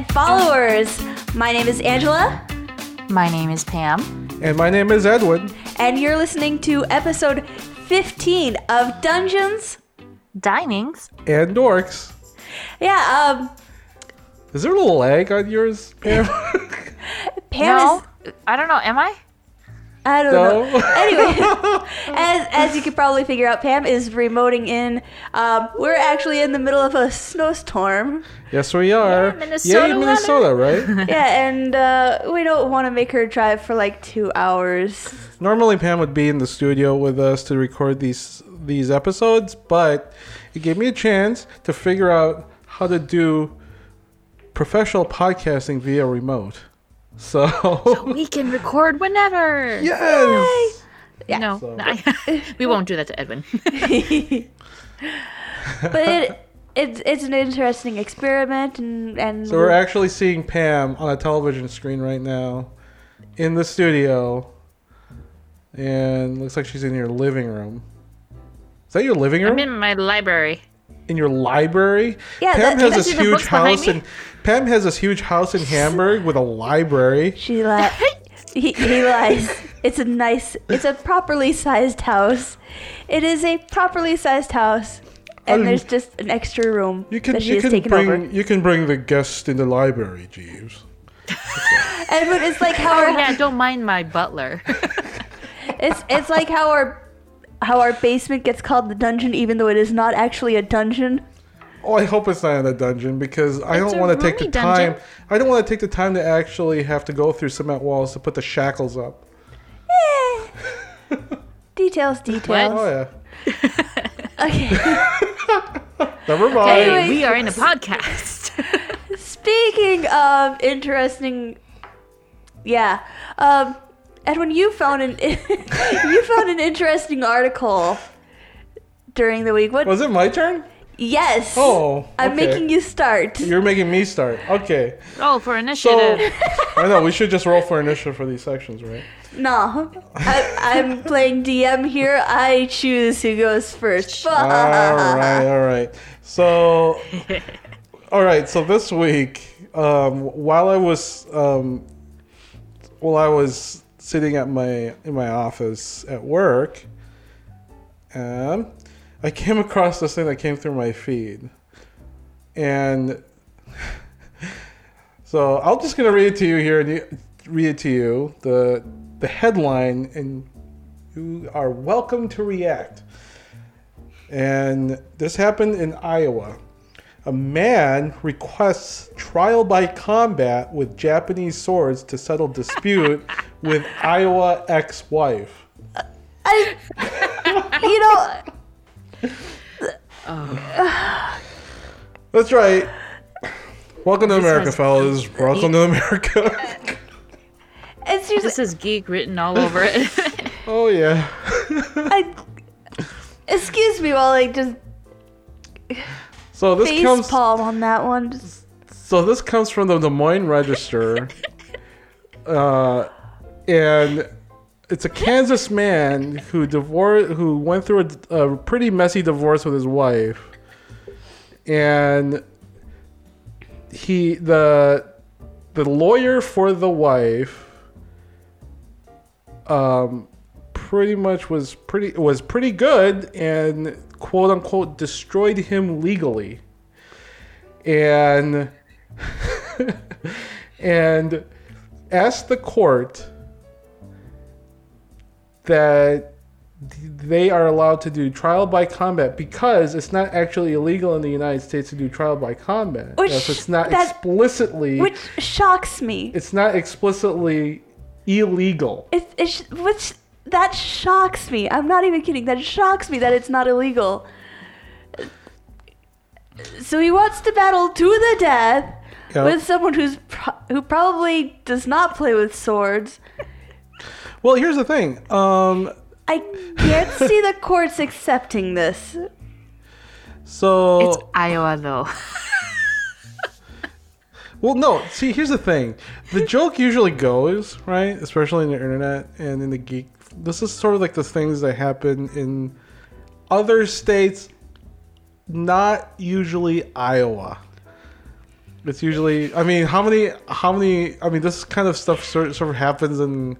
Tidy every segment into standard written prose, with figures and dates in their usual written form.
and followers. My name is Angela. My name is Pam. And my name is Edwin. And you're listening to episode 15 of Dungeons, Dinings, and Dorks. Yeah, Is there a lag on yours, Pam? Pam, no. I don't know. Am I? I don't know. Anyway, as you can probably figure out, Pam is remoting in. We're actually in the middle of a snowstorm. Yes, we are. Yeah, Minnesota, yay, Minnesota, right? Yeah, and we don't want to make her drive for like 2 hours. Normally, Pam would be in the studio with us to record these episodes, but it gave me a chance to figure out how to do professional podcasting via remote. So we can record whenever. Yes. Yeah. No, so. We won't do that to Edwin. But it's an interesting experiment, and so we're actually seeing Pam on a television screen right now, in the studio, and looks like she's in your living room. Is that your living room? I'm in my library. In your library? Yeah, Pam has this huge house in Hamburg with a library. She lies. He lies. It's a properly sized house. It is a properly sized house, and there's just an extra room that she has taken over. You can bring the guest in the library, Jeeves. Edwin, it's like how our don't mind my butler. It's like how our basement gets called the dungeon, even though it is not actually a dungeon. Oh, I hope it's not in a dungeon, because I don't want to take the time. I don't want to take the time to actually have to go through cement walls to put the shackles up. Eh. Details. Oh yeah. Okay. Never mind. Anyway, we are in a podcast. Speaking of interesting, Edwin, you found an interesting article during the week. What was it? My turn? Yes. Oh, okay. I'm making you start. You're making me start. Okay. Roll for initiative. So, I know we should just roll for initiative for these sections, right? No, I'm playing DM here. I choose who goes first. All right. So this week, while I was sitting at in my office at work, and I came across this thing that came through my feed, and so I'm just gonna read it to you here, the headline, and you are welcome to react. And this happened in Iowa. A man requests trial by combat with Japanese swords to settle dispute with Iowa ex-wife. That's right. Welcome to America, fellas. Welcome to America. This is geek written all over it. Oh, yeah. Excuse me while I just... So this palm on that one. So this comes from the Des Moines Register, and it's a Kansas man who went through a pretty messy divorce with his wife, and the lawyer for the wife was pretty good and quote unquote destroyed him legally, and and asked the court that they are allowed to do trial by combat because it's not actually illegal in the United States to do trial by combat. Which shocks me. It's not explicitly illegal. That shocks me. I'm not even kidding. That shocks me that it's not illegal. So he wants to battle to the death with someone who probably does not play with swords. Well, here's the thing. I can't see the courts accepting this. So it's Iowa, though. Well, no. See, here's the thing. The joke usually goes, right, especially in the internet and in the geek. This is sort of like the things that happen in other states, not usually Iowa. It's usually, I mean, how many, I mean, this kind of stuff sort of happens in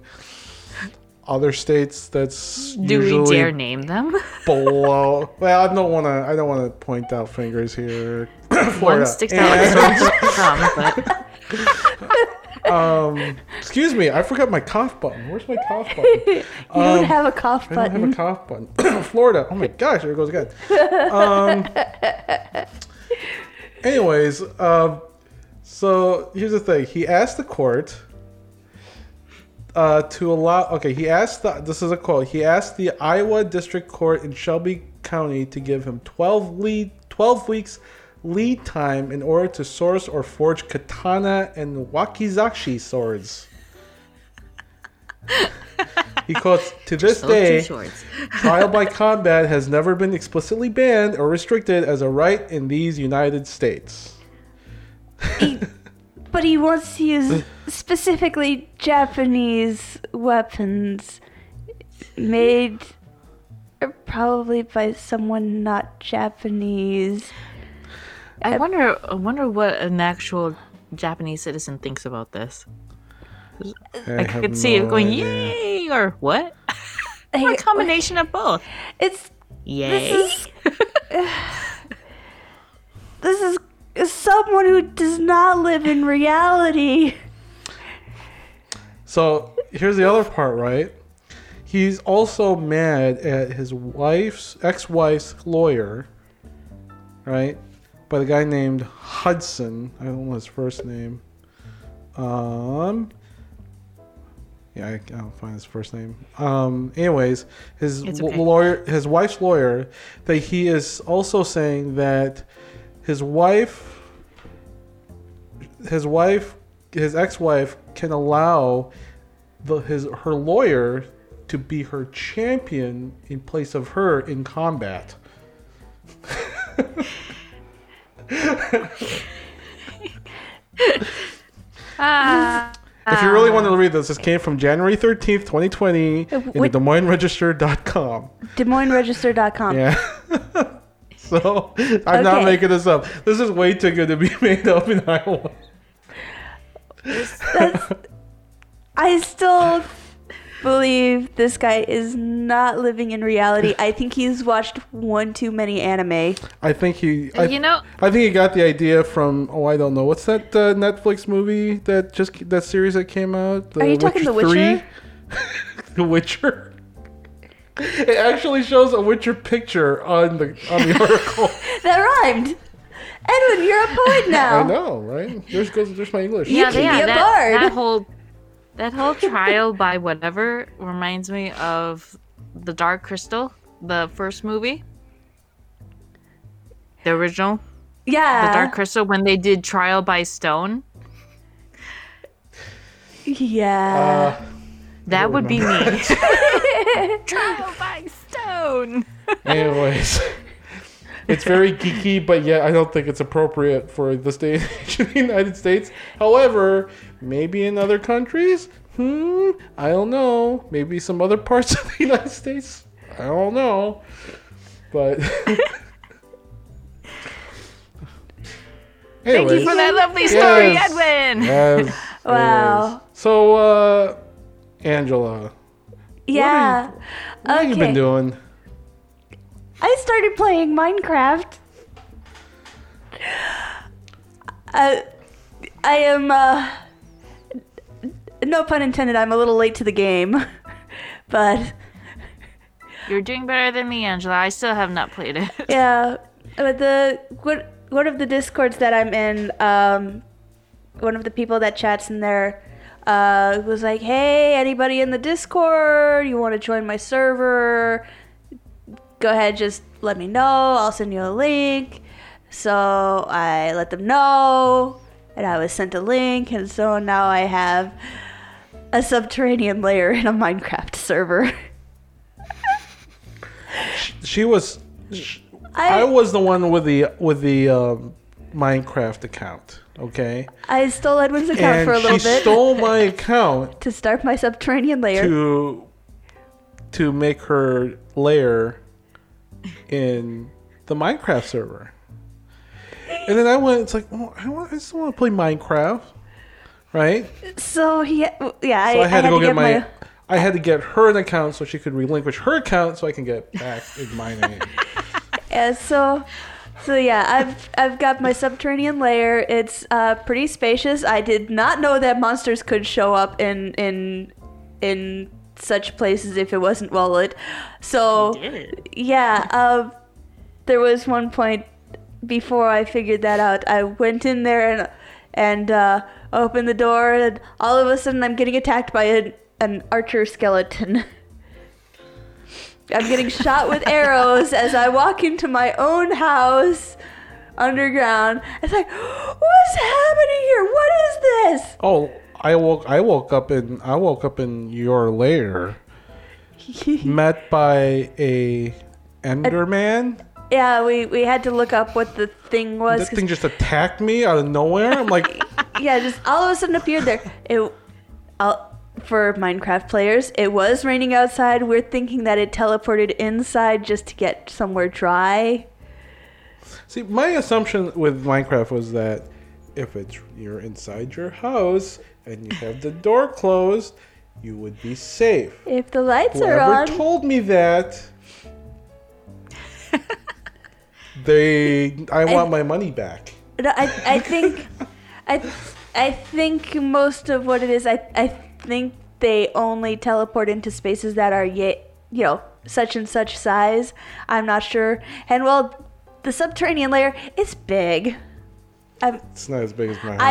other states. That's do usually we dare name them? Below. Well, I don't want to point out fingers here. One sticks out like but. Excuse me, I forgot my cough button. Where's my cough button? You don't have a cough button. I don't have a cough button. Florida. Oh my gosh, there it goes again. Anyways, so here's the thing. He asked the court to allow... Okay, he asked... This is a quote. He asked the Iowa District Court in Shelby County to give him 12 weeks lead time in order to source or forge katana and wakizashi swords. He quotes, "To this day, trial by combat has never been explicitly banned or restricted as a right in these United States." But he wants to use specifically Japanese weapons made probably by someone not Japanese. I wonder what an actual Japanese citizen thinks about this. I could see him going, "Yay!" or "What?" Or a combination of both. It's yay. This is someone who does not live in reality. So here's the other part, right? He's also mad at his ex-wife's lawyer, right? By the guy named Hudson. I don't know his first name. Yeah, I don't find his first name. Anyways, his wife's lawyer, that he is also saying that his ex-wife can allow her lawyer to be her champion in place of her in combat. If you really want to read this came from January 13th, 2020 in the Des Moines Register.com. Des Moines Register.com. Yeah. So I'm not making this up. This is way too good to be made up in Iowa. I still believe this guy is not living in reality. I think he's watched one too many anime. I think he got the idea from I don't know, what's that Netflix movie that series that came out? Are you talking The Witcher? The Witcher. It actually shows a Witcher picture on the article. That rhymed. Edwin, you're a poet now. I know, right? There's my English. Yeah, you can be a bard. That whole trial by whatever reminds me of the Dark Crystal, the first movie, the original. Yeah, the Dark Crystal, when they did trial by stone. Yeah, that would be me. Trial by stone. Anyways, it's very geeky, but yeah, I don't think it's appropriate for this day and age in the United States. However, maybe in other countries? I don't know. Maybe some other parts of the United States? I don't know. But... Thank you for that lovely story, Edwin! Yes, wow. So, Angela. Yeah. What have you been doing? I started playing Minecraft. I am... No pun intended, I'm a little late to the game. But... You're doing better than me, Angela. I still have not played it. Yeah. But one of the Discords that I'm in, one of the people that chats in there was like, "Hey, anybody in the Discord? You want to join my server? Go ahead, just let me know. I'll send you a link." So I let them know, and I was sent a link, and so now I have... a subterranean layer in a Minecraft server. I was the one with the Minecraft account. Okay. I stole Edwin's account for a little bit. She stole my account to start my subterranean layer to make her layer in the Minecraft server. And then I went, it's like, oh, I just want to play Minecraft, right? So he, yeah, so I had to go get my I had to get her an account so she could relinquish her account so I can get back in my name. And so yeah, I've got my subterranean lair. It's pretty spacious. I did not know that monsters could show up in such places if it wasn't well lit. So yeah, there was one point before I figured that out. I went in there and opened the door, and all of a sudden I'm getting attacked by an archer skeleton. I'm getting shot with arrows as I walk into my own house underground. It's like, what's happening here? What is this? Oh, I woke up in your lair, met by a Enderman. Yeah, we had to look up what the thing was. This thing just attacked me out of nowhere. I'm like, yeah, just all of a sudden appeared there. For Minecraft players, it was raining outside. We're thinking that it teleported inside just to get somewhere dry. See, my assumption with Minecraft was that if you're inside your house and you have the door closed, you would be safe. If the lights are on. Whoever told me that, I want my money back. No, I think most of what it is, I think they only teleport into spaces that are such and such size. I'm not sure. And well, the subterranean layer is big. It's not as big as my house.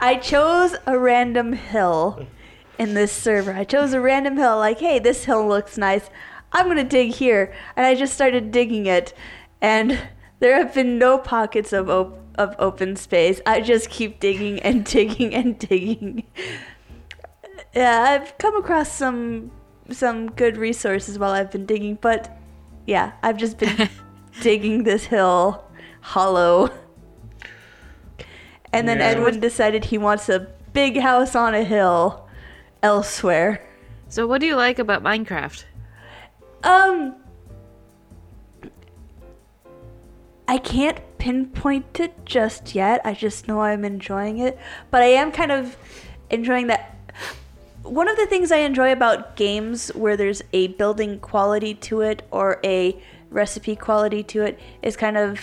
I chose a random hill in this server. I chose a random hill. Like, hey, this hill looks nice. I'm gonna dig here, and I just started digging it. And there have been no pockets of open space. I just keep digging and digging and digging. Yeah, I've come across some good resources while I've been digging, but yeah, I've just been digging this hill hollow. And then Edwin decided he wants a big house on a hill elsewhere. So what do you like about Minecraft? I can't pinpoint it just yet. I just know I'm enjoying it, but I am kind of enjoying that. One of the things I enjoy about games where there's a building quality to it or a recipe quality to it is kind of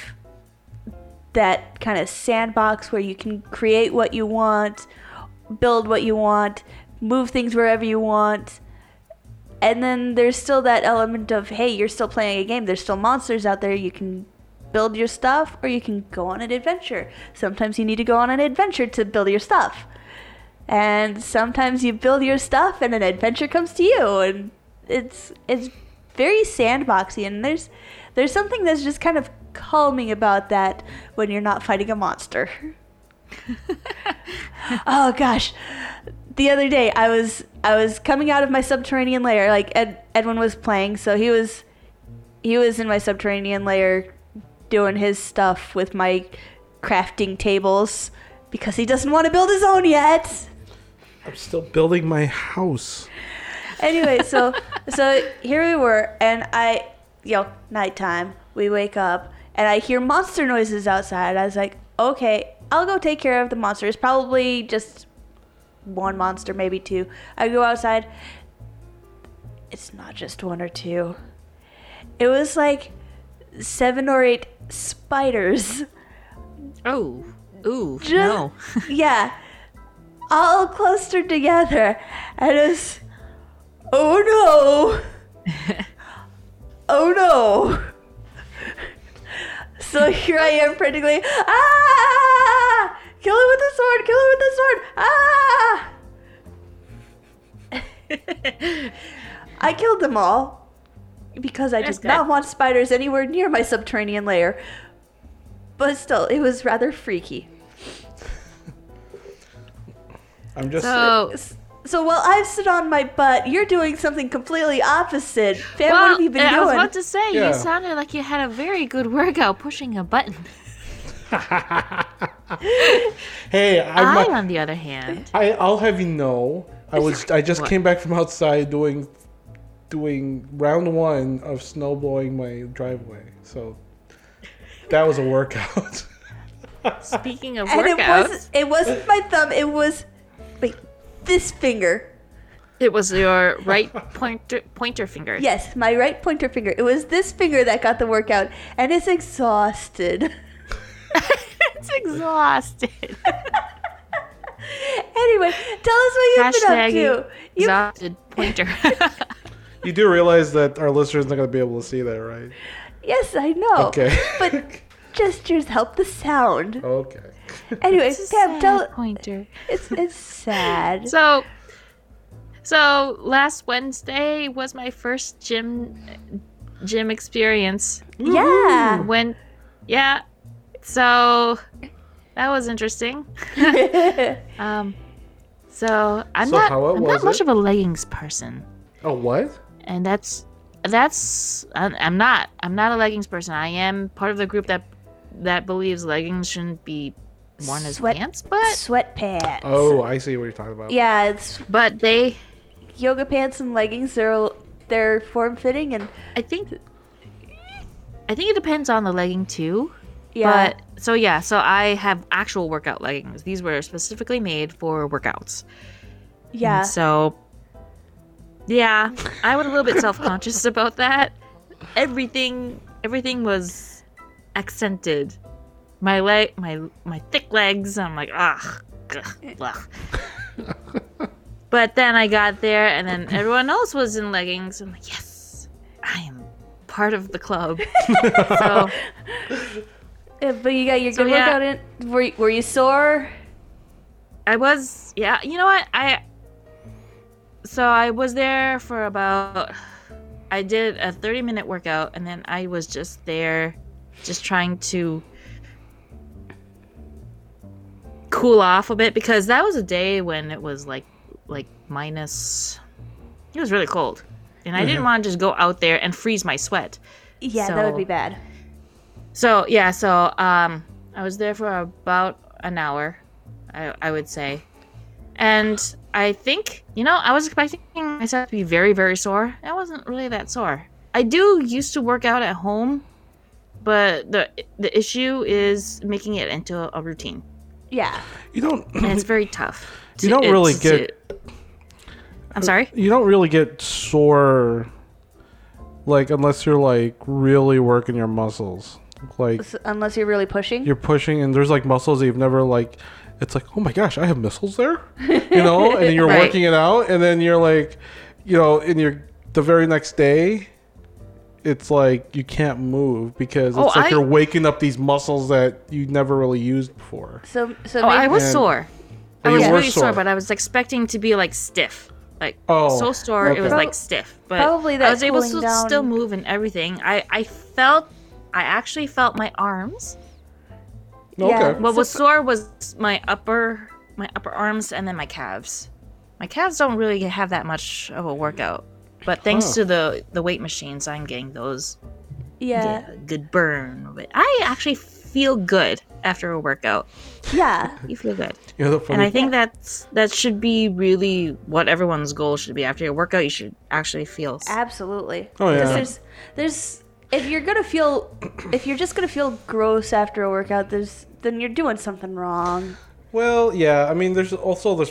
that kind of sandbox where you can create what you want, build what you want, move things wherever you want. And then there's still that element of, hey, you're still playing a game. There's still monsters out there. You can build your stuff, or you can go on an adventure. Sometimes you need to go on an adventure to build your stuff. And sometimes you build your stuff and an adventure comes to you. And it's very sandboxy. And there's something that's just kind of calming about that when you're not fighting a monster. Oh, gosh. The other day, I was coming out of my subterranean lair. Like Edwin was playing, so he was in my subterranean lair doing his stuff with my crafting tables because he doesn't want to build his own yet. I'm still building my house. Anyway, so here we were, and nighttime, we wake up, and I hear monster noises outside. I was like, okay, I'll go take care of the monsters. Probably just one monster, maybe two. I go outside. It's not just one or two. It was like 7 or 8 spiders. Oh, ooh, just, no. Yeah, all clustered together. And it's, oh no. Oh no. So here I am practically, ah! Kill it with the sword! Kill it with the sword! Ah! I killed them all because I did not want spiders anywhere near my subterranean lair. But still, it was rather freaky. I'm just so while I've stood on my butt, you're doing something completely opposite. Fam, what have you been doing? I was about to say, You sounded like you had a very good workout pushing a button. Hey, on the other hand, I'll have you know, I just came back from outside doing round 1 of snowblowing my driveway. So That was a workout. Speaking of workouts. And it wasn't my thumb. It was like this finger. It was your right pointer finger. Yes, my right pointer finger. It was this finger that got the workout, and it's exhausted. It's exhausted. Anyway, tell us what you've been up to. Exhausted pointer. You do realize that our listeners are not going to be able to see that, right? Yes, I know. Okay. But gestures help the sound. Okay. Anyway, it's Pam, tell pointer. It's sad. So last Wednesday was my first gym experience. Yeah. So that was interesting. I'm not much of a leggings person. Oh, what? And that's I'm not a leggings person. I am part of the group that believes leggings shouldn't be worn as pants, but sweatpants. Oh, I see what you're talking about. Yeah, yoga pants and leggings, they're form-fitting, and I think it depends on the legging too. Yeah. So I have actual workout leggings. These were specifically made for workouts. Yeah. And so yeah, I was a little bit self-conscious about that. Everything was accented. My thick legs. I'm like, ugh. But then I got there, and then everyone else was in leggings. I'm like, yes, I am part of the club. So, yeah, but you got your good workout in. Were you sore? I was. Yeah. You know what? I was there for about. I did a 30-minute workout, and then I was just there, just trying to cool off a bit, because that was a day when it was like minus. It was really cold, and I didn't want to just go out there and freeze my sweat. Yeah, that would be bad. So yeah, I was there for about an hour, I would say, and I think I was expecting myself to be very, very sore. I wasn't really that sore. I do used to work out at home, but the issue is making it into a routine. Yeah, you don't. And it's very tough. You don't really get sore, like, unless you're like really working your muscles. Like, unless you're really pushing. You're pushing, and there's like muscles that you've never like. It's like, oh my gosh, I have muscles there, And then you're right. Working it out, and then you're like, the very next day, it's like you can't move because it's you're waking up these muscles that you never really used before. I was sore. I was really sore, but I was expecting to be like stiff, like so sore okay. It was like stiff. But probably I was able to still move and everything. I actually felt my arms. Yeah. Okay. What was sore was my upper arms, and then my calves. My calves don't really have that much of a workout, but thanks to the weight machines, I'm getting those. Yeah, good burn. But I actually feel good after a workout. Yeah, you feel good. And I think that should be really what everyone's goal should be. After your workout, you should actually feel absolutely. Oh yeah. If you're just gonna feel gross after a workout, then you're doing something wrong. Well, yeah. I mean, there's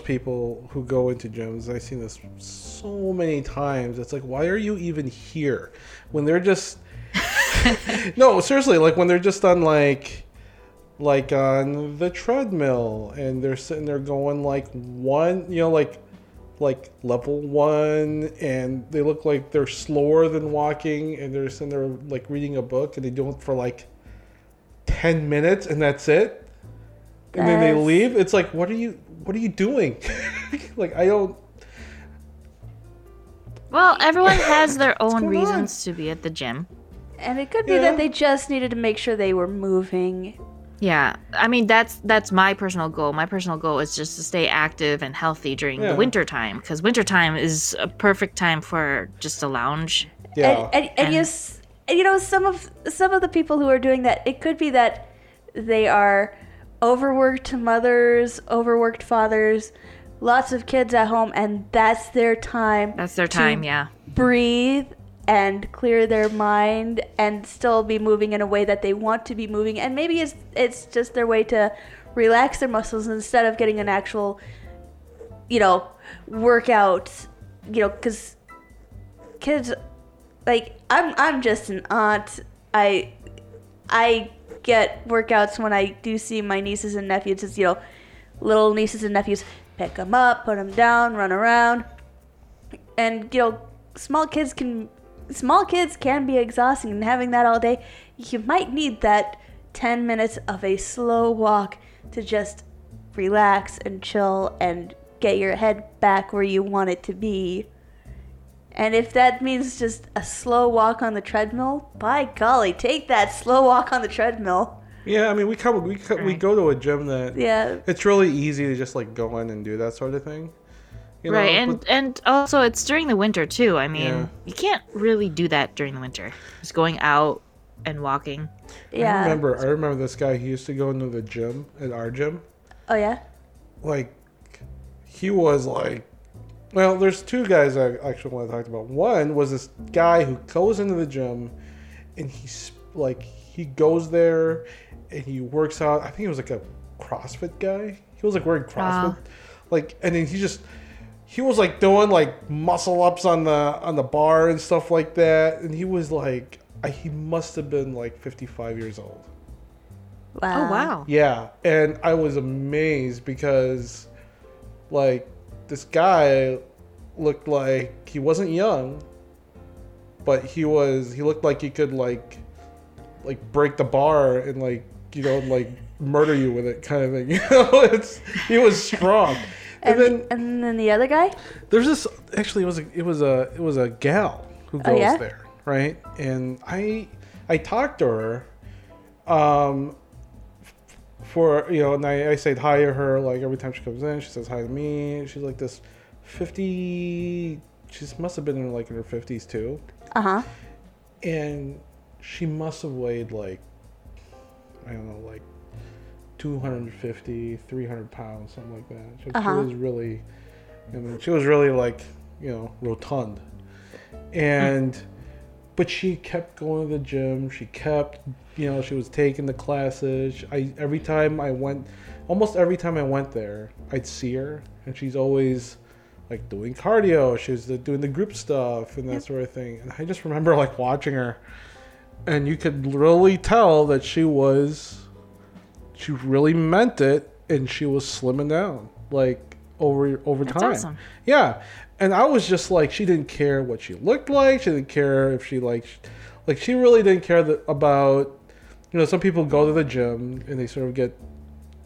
people who go into gyms. I've seen this so many times. It's like, why are you even here? When they're just no, seriously. Like when they're just on like on the treadmill, and they're sitting there going like one, like level one, and they look like they're slower than walking, and they're sitting there like reading a book, and they do it for like 10 minutes, and that's it, and then they leave. It's like, what are you doing? Like, I don't. Well, everyone has their own reasons to be at the gym, and it could be that they just needed to make sure they were moving. Yeah, I mean, that's my personal goal. My personal goal is just to stay active and healthy during the winter time, because winter time is a perfect time for just a lounge. Yeah, and yes, some of the people who are doing that, it could be that they are overworked mothers, overworked fathers, lots of kids at home, and that's their time. Breathe and clear their mind and still be moving in a way that they want to be moving. And maybe it's just their way to relax their muscles instead of getting an actual, you know, workout, you know, because kids, like, I'm just an aunt. I get workouts when I do see my nieces and nephews, just, you know, little nieces and nephews, pick them up, put them down, run around. And, you know, small kids can be exhausting, and having that all day, you might need that 10 minutes of a slow walk to just relax and chill and get your head back where you want it to be. And if that means just a slow walk on the treadmill, by golly, take that slow walk on the treadmill. Yeah, I mean, we go to a gym that, yeah, it's really easy to just, like, go in and do that sort of thing. You know, right, and also it's during the winter too. I mean, yeah, you can't really do that during the winter. Just going out and walking. Yeah. I remember this guy. He used to go into the gym at our gym. Oh yeah. Like, he was like, well, there's two guys I actually want to talk about. One was this guy who goes into the gym, and he's like, he goes there and he works out. I think he was like a CrossFit guy. He was like wearing CrossFit, like, and then he just. He was like doing like muscle ups on the bar and stuff like that, and he was like, he must have been like 55 years old. Wow! Oh wow! Yeah, and I was amazed because, like, this guy looked like he wasn't young, but he looked like he could like break the bar and, like, you know, like murder you with it kind of thing. You know, he was strong. And then the other guy? There's this. Actually, it was a gal who goes there, right? And I talked to her, for, you know, and I said hi to her, like, every time she comes in, she says hi to me. She's like this 50. She must have been in her 50s too. Uh huh. And she must have weighed, like, I don't know, like, 250, 300 pounds, something like that. She was really, I mean, she was really, like, you know, rotund. And, but she kept going to the gym. She kept, you know, she was taking the classes. Almost every time I went there, I'd see her. And she's always, like, doing cardio. She was doing the group stuff and that sort of thing. And I just remember, like, watching her. And you could really tell that she really meant it, and she was slimming down, like, over time. That's awesome. Yeah, and I was just like, she didn't care what she looked like. She didn't care if she like she really didn't care about, you know, some people go to the gym and they sort of get,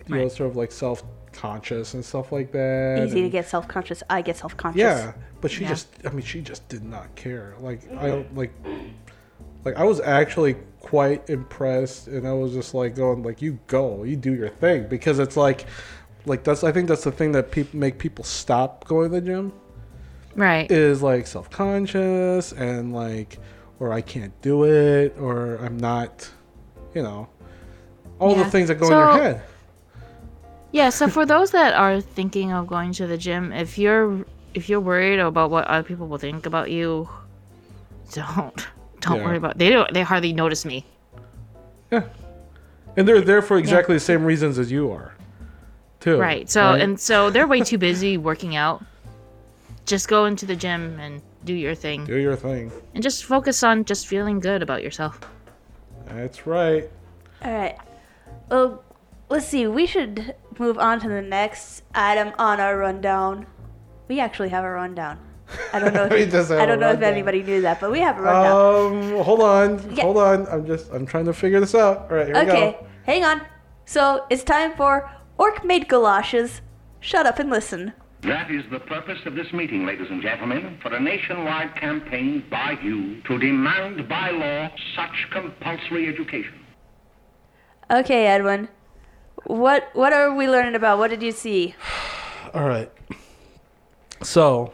you know, sort of like self-conscious and stuff like that. Easy to get self-conscious. I get self-conscious. Yeah, but she just, I mean, she just did not care. Like, I was actually quite impressed, and I was just like going, like, you do your thing, because it's like that's, I think that's the thing that make people stop going to the gym, right? Is like self-conscious and like, or I can't do it, or I'm not, you know, all the things that go in your head. Yeah. So for those that are thinking of going to the gym, if you're worried about what other people will think about you, don't worry about it. They hardly notice me. Yeah. And they're there for exactly the same reasons as you are, too. Right. So and so they're way too busy working out. Just go into the gym and do your thing. Do your thing. And just focus on just feeling good about yourself. That's right. All right. Well, let's see. We should move on to the next item on our rundown. We actually have a rundown. I don't know if anybody knew that, but we have a rundown. Hold on. I'm trying to figure this out. All right, here we go. Okay, hang on. So it's time for Orc Made Galoshes. Shut up and listen. That is the purpose of this meeting, ladies and gentlemen, for a nationwide campaign by you to demand by law such compulsory education. Okay, Edwin. What are we learning about? What did you see? All right. So...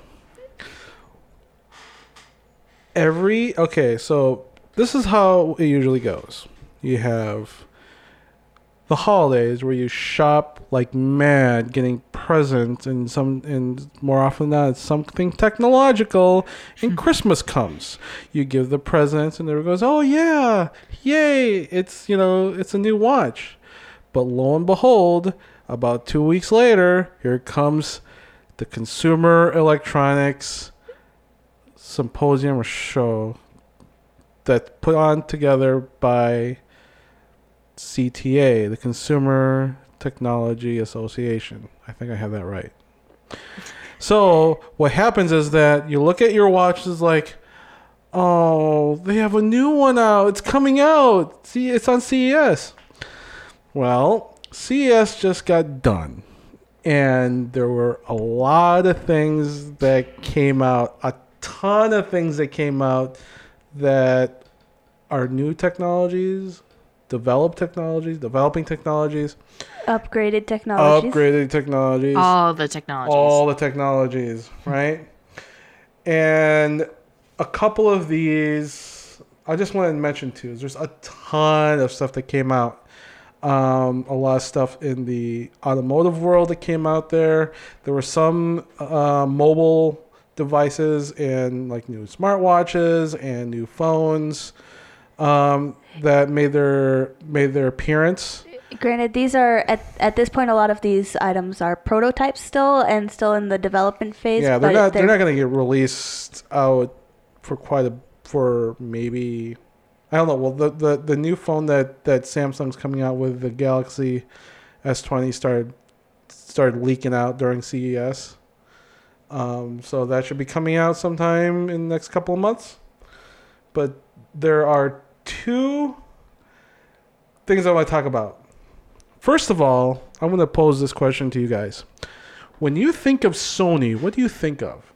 so this is how it usually goes. You have the holidays where you shop like mad, getting presents, and more often than not, it's something technological. And Christmas comes, you give the presents, and everyone goes, "Oh yeah, yay! It's it's a new watch." But lo and behold, about 2 weeks later, here comes the Consumer Electronics Symposium or show that's put on together by CTA, the Consumer Technology Association. I think I have that right. So what happens is that you look at your watch, is like, oh, they have a new one out. It's coming out. See, it's on CES. Well, CES just got done, and there were a lot of things that came out, a ton of things that came out that are new technologies, developing technologies, upgraded technologies, all the technologies, right? And a couple of these I just wanted to mention too. There's a ton of stuff that came out, a lot of stuff in the automotive world that came out. There were some mobile devices and like new smartwatches and new phones that made their appearance. Granted, these are at this point, a lot of these items are prototypes still and still in the development phase. Yeah, they're not going to get released out for maybe, I don't know. Well, the new phone that Samsung's coming out with, the Galaxy S20, started leaking out during CES. So that should be coming out sometime in the next couple of months. But there are two things I want to talk about. First of all, I'm going to pose this question to you guys. When you think of Sony, what do you think of?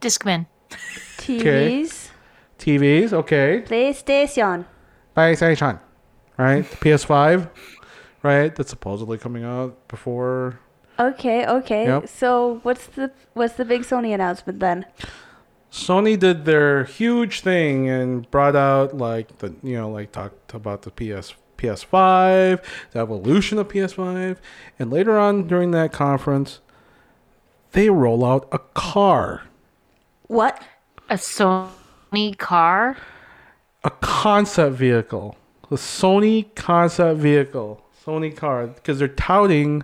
Discman. TVs. Okay. TVs, okay. PlayStation. Right? The PS5, right? That's supposedly coming out before... Okay. Yep. So what's the big Sony announcement then? Sony did their huge thing and brought out talked about the PS5, the evolution of PS5, and later on during that conference, they roll out a car. What? A Sony car? A concept vehicle. A Sony concept vehicle. Sony car, because they're touting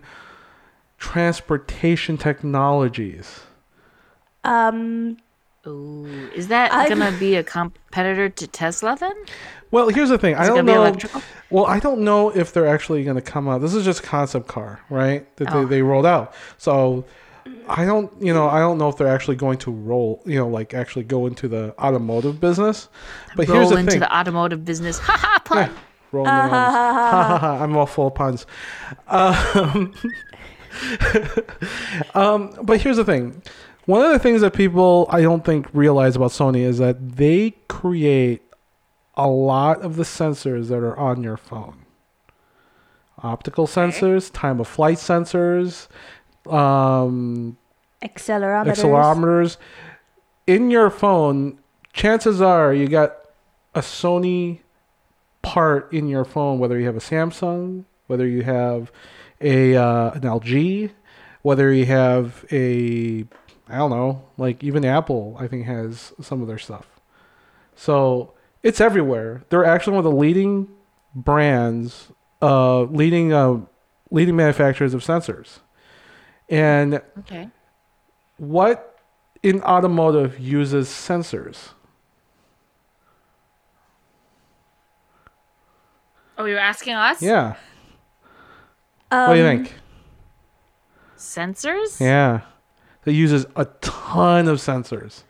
transportation technologies. Is that going to be a competitor to Tesla then? Well, here's the thing. I don't know if they're actually going to come out. This is just concept car, right? They rolled out. So I don't know if they're actually going to roll, actually go into the automotive business. But here's the thing. Roll into the automotive business. Ha ha, pun. Yeah, rolling around. Ha ha ha. I'm all full of puns. But here's the thing. One of the things that people I don't think realize about Sony is that they create a lot of the sensors that are on your phone. Optical sensors, time of flight sensors, accelerometers. In your phone, chances are you got a Sony part in your phone, whether you have a Samsung, whether you have an LG, whether you have even Apple, I think, has some of their stuff. So it's everywhere. They're actually one of the leading brands, leading manufacturers of sensors. And what in automotive uses sensors? Oh, you're asking us? Yeah. What do you think? Sensors? Yeah. It uses a ton of sensors.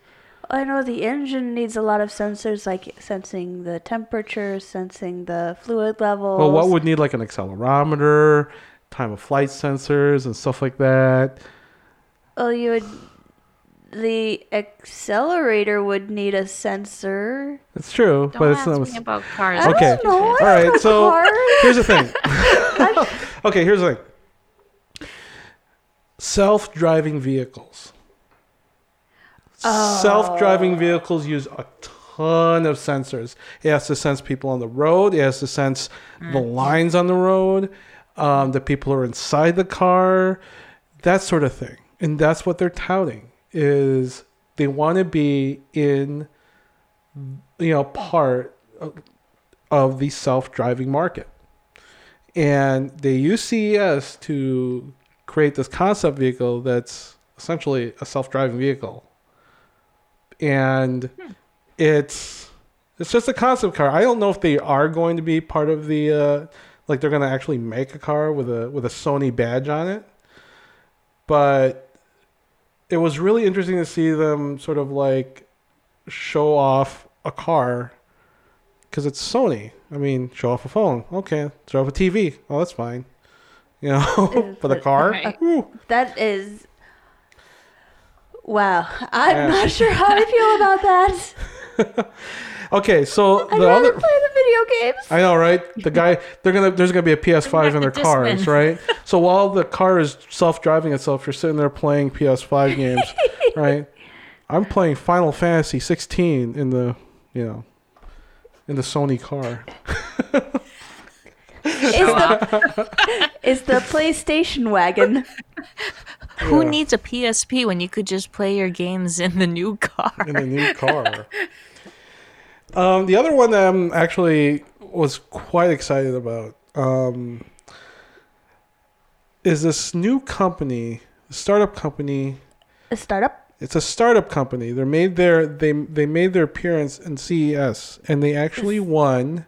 I know the engine needs a lot of sensors, like sensing the temperature, sensing the fluid levels. Well, what would need like an accelerometer, time of flight sensors, and stuff like that? Well, the accelerator would need a sensor. That's true. Don't ask me about cars. I don't know. All right, so here's the thing. Okay, here's the thing. Self-driving vehicles. Self-driving vehicles use a ton of sensors. It has to sense people on the road. It has to sense the lines on the road, the people who are inside the car, that sort of thing. And that's what they're touting, is they want to be in, you know, part of the self-driving market. And they use CES to create this concept vehicle that's essentially a self-driving vehicle. And it's just a concept car. I don't know if they are going to be part of the like they're going to actually make a car with a Sony badge on it. But it was really interesting to see them sort of like show off a car because it's Sony. I mean, show off a phone. Okay. Show off a TV. Oh, that's fine. You know, but a car? Right. That is... Wow. I'm not sure how I feel about that. Okay, so... I'd rather play the video games. I know, right? The guy... There's going to be a PS5 in their cars, right? So while the car is self-driving itself, you're sitting there playing PS5 games, right? I'm playing Final Fantasy 16 in the, you know... in the Sony car. It's the PlayStation wagon. Yeah. Who needs a PSP when you could just play your games in the new car? In the new car. The other one that I'm actually was quite excited about is this new company, a startup company. It's a startup company. They made their they made their appearance in CES, and they actually won.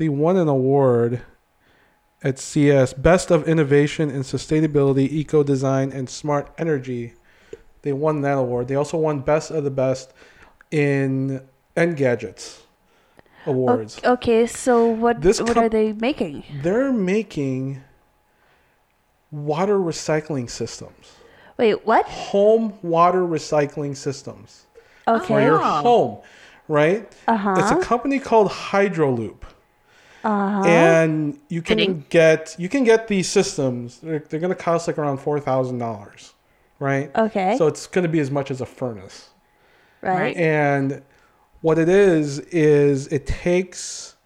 They won an award at CES, Best of Innovation in Sustainability, Eco Design, and Smart Energy. They won that award. They also won Best of the Best in Engadgets awards. Okay, so what are they making? They're making water recycling systems. Wait, what? Home water recycling systems. Okay. For your home, right? Uh-huh. It's a company called Hydroloop. Uh-huh. And you can get these systems. They're going to cost like around $4,000, right? Okay. So it's going to be as much as a furnace. Right. And what it is it takes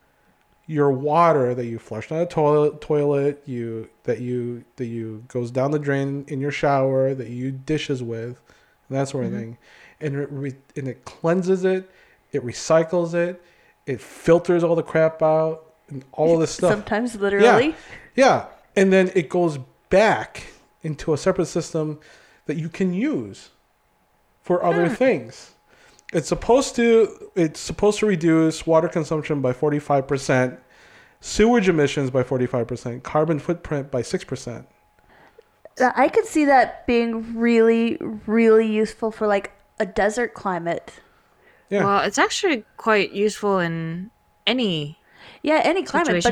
your water that you flush down a toilet, that you goes down the drain in your shower, that you dishes with, and that sort of thing, and it cleanses it, it recycles it, it filters all the crap out and all of this stuff. Sometimes literally. Yeah, and then it goes back into a separate system that you can use for other things. It's supposed to reduce water consumption by 45%, sewage emissions by 45%, carbon footprint by 6%. I could see that being really, really useful for like a desert climate. Yeah. Well, it's actually quite useful in any climate,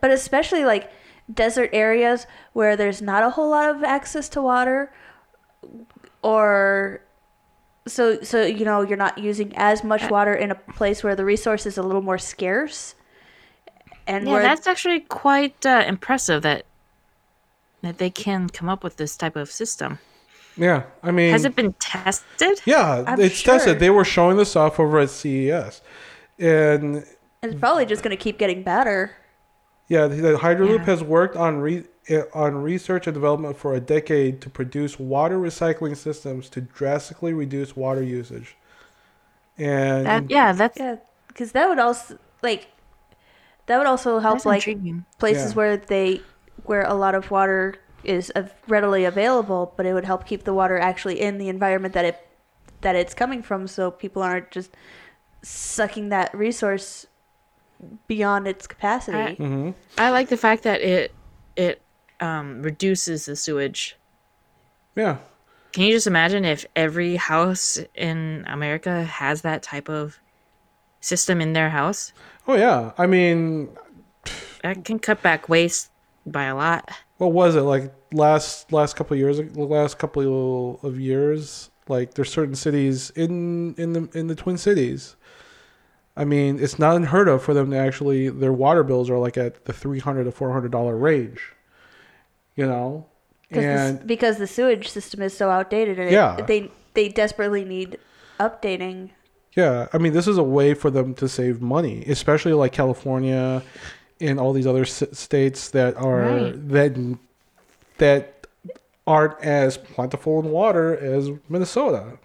but especially like desert areas where there's not a whole lot of access to water, or. So you know, you're not using as much water in a place where the resource is a little more scarce. And that's actually quite impressive that they can come up with this type of system. Yeah, I mean... Has it been tested? Yeah, it's tested. They were showing this off over at CES. And it's probably just going to keep getting better. Yeah, the Hydroloop has worked on research and development for a decade to produce water recycling systems to drastically reduce water usage. And because that would also help like intriguing. Places where a lot of water is readily available, but it would help keep the water actually in the environment that it's coming from, so people aren't just sucking that resource beyond its capacity. I like the fact that it reduces the sewage. Yeah. Can you just imagine if every house in America has that type of system in their house? Oh, yeah. I mean... that can cut back waste by a lot. What was it? Like, last couple of years, like, there's certain cities in the Twin Cities. I mean, it's not unheard of for them to actually, their water bills are like at the $300 to $400 range, you know, Because the sewage system is so outdated and they desperately need updating. Yeah, I mean, this is a way for them to save money, especially like California and all these other states that are that aren't as plentiful in water as Minnesota.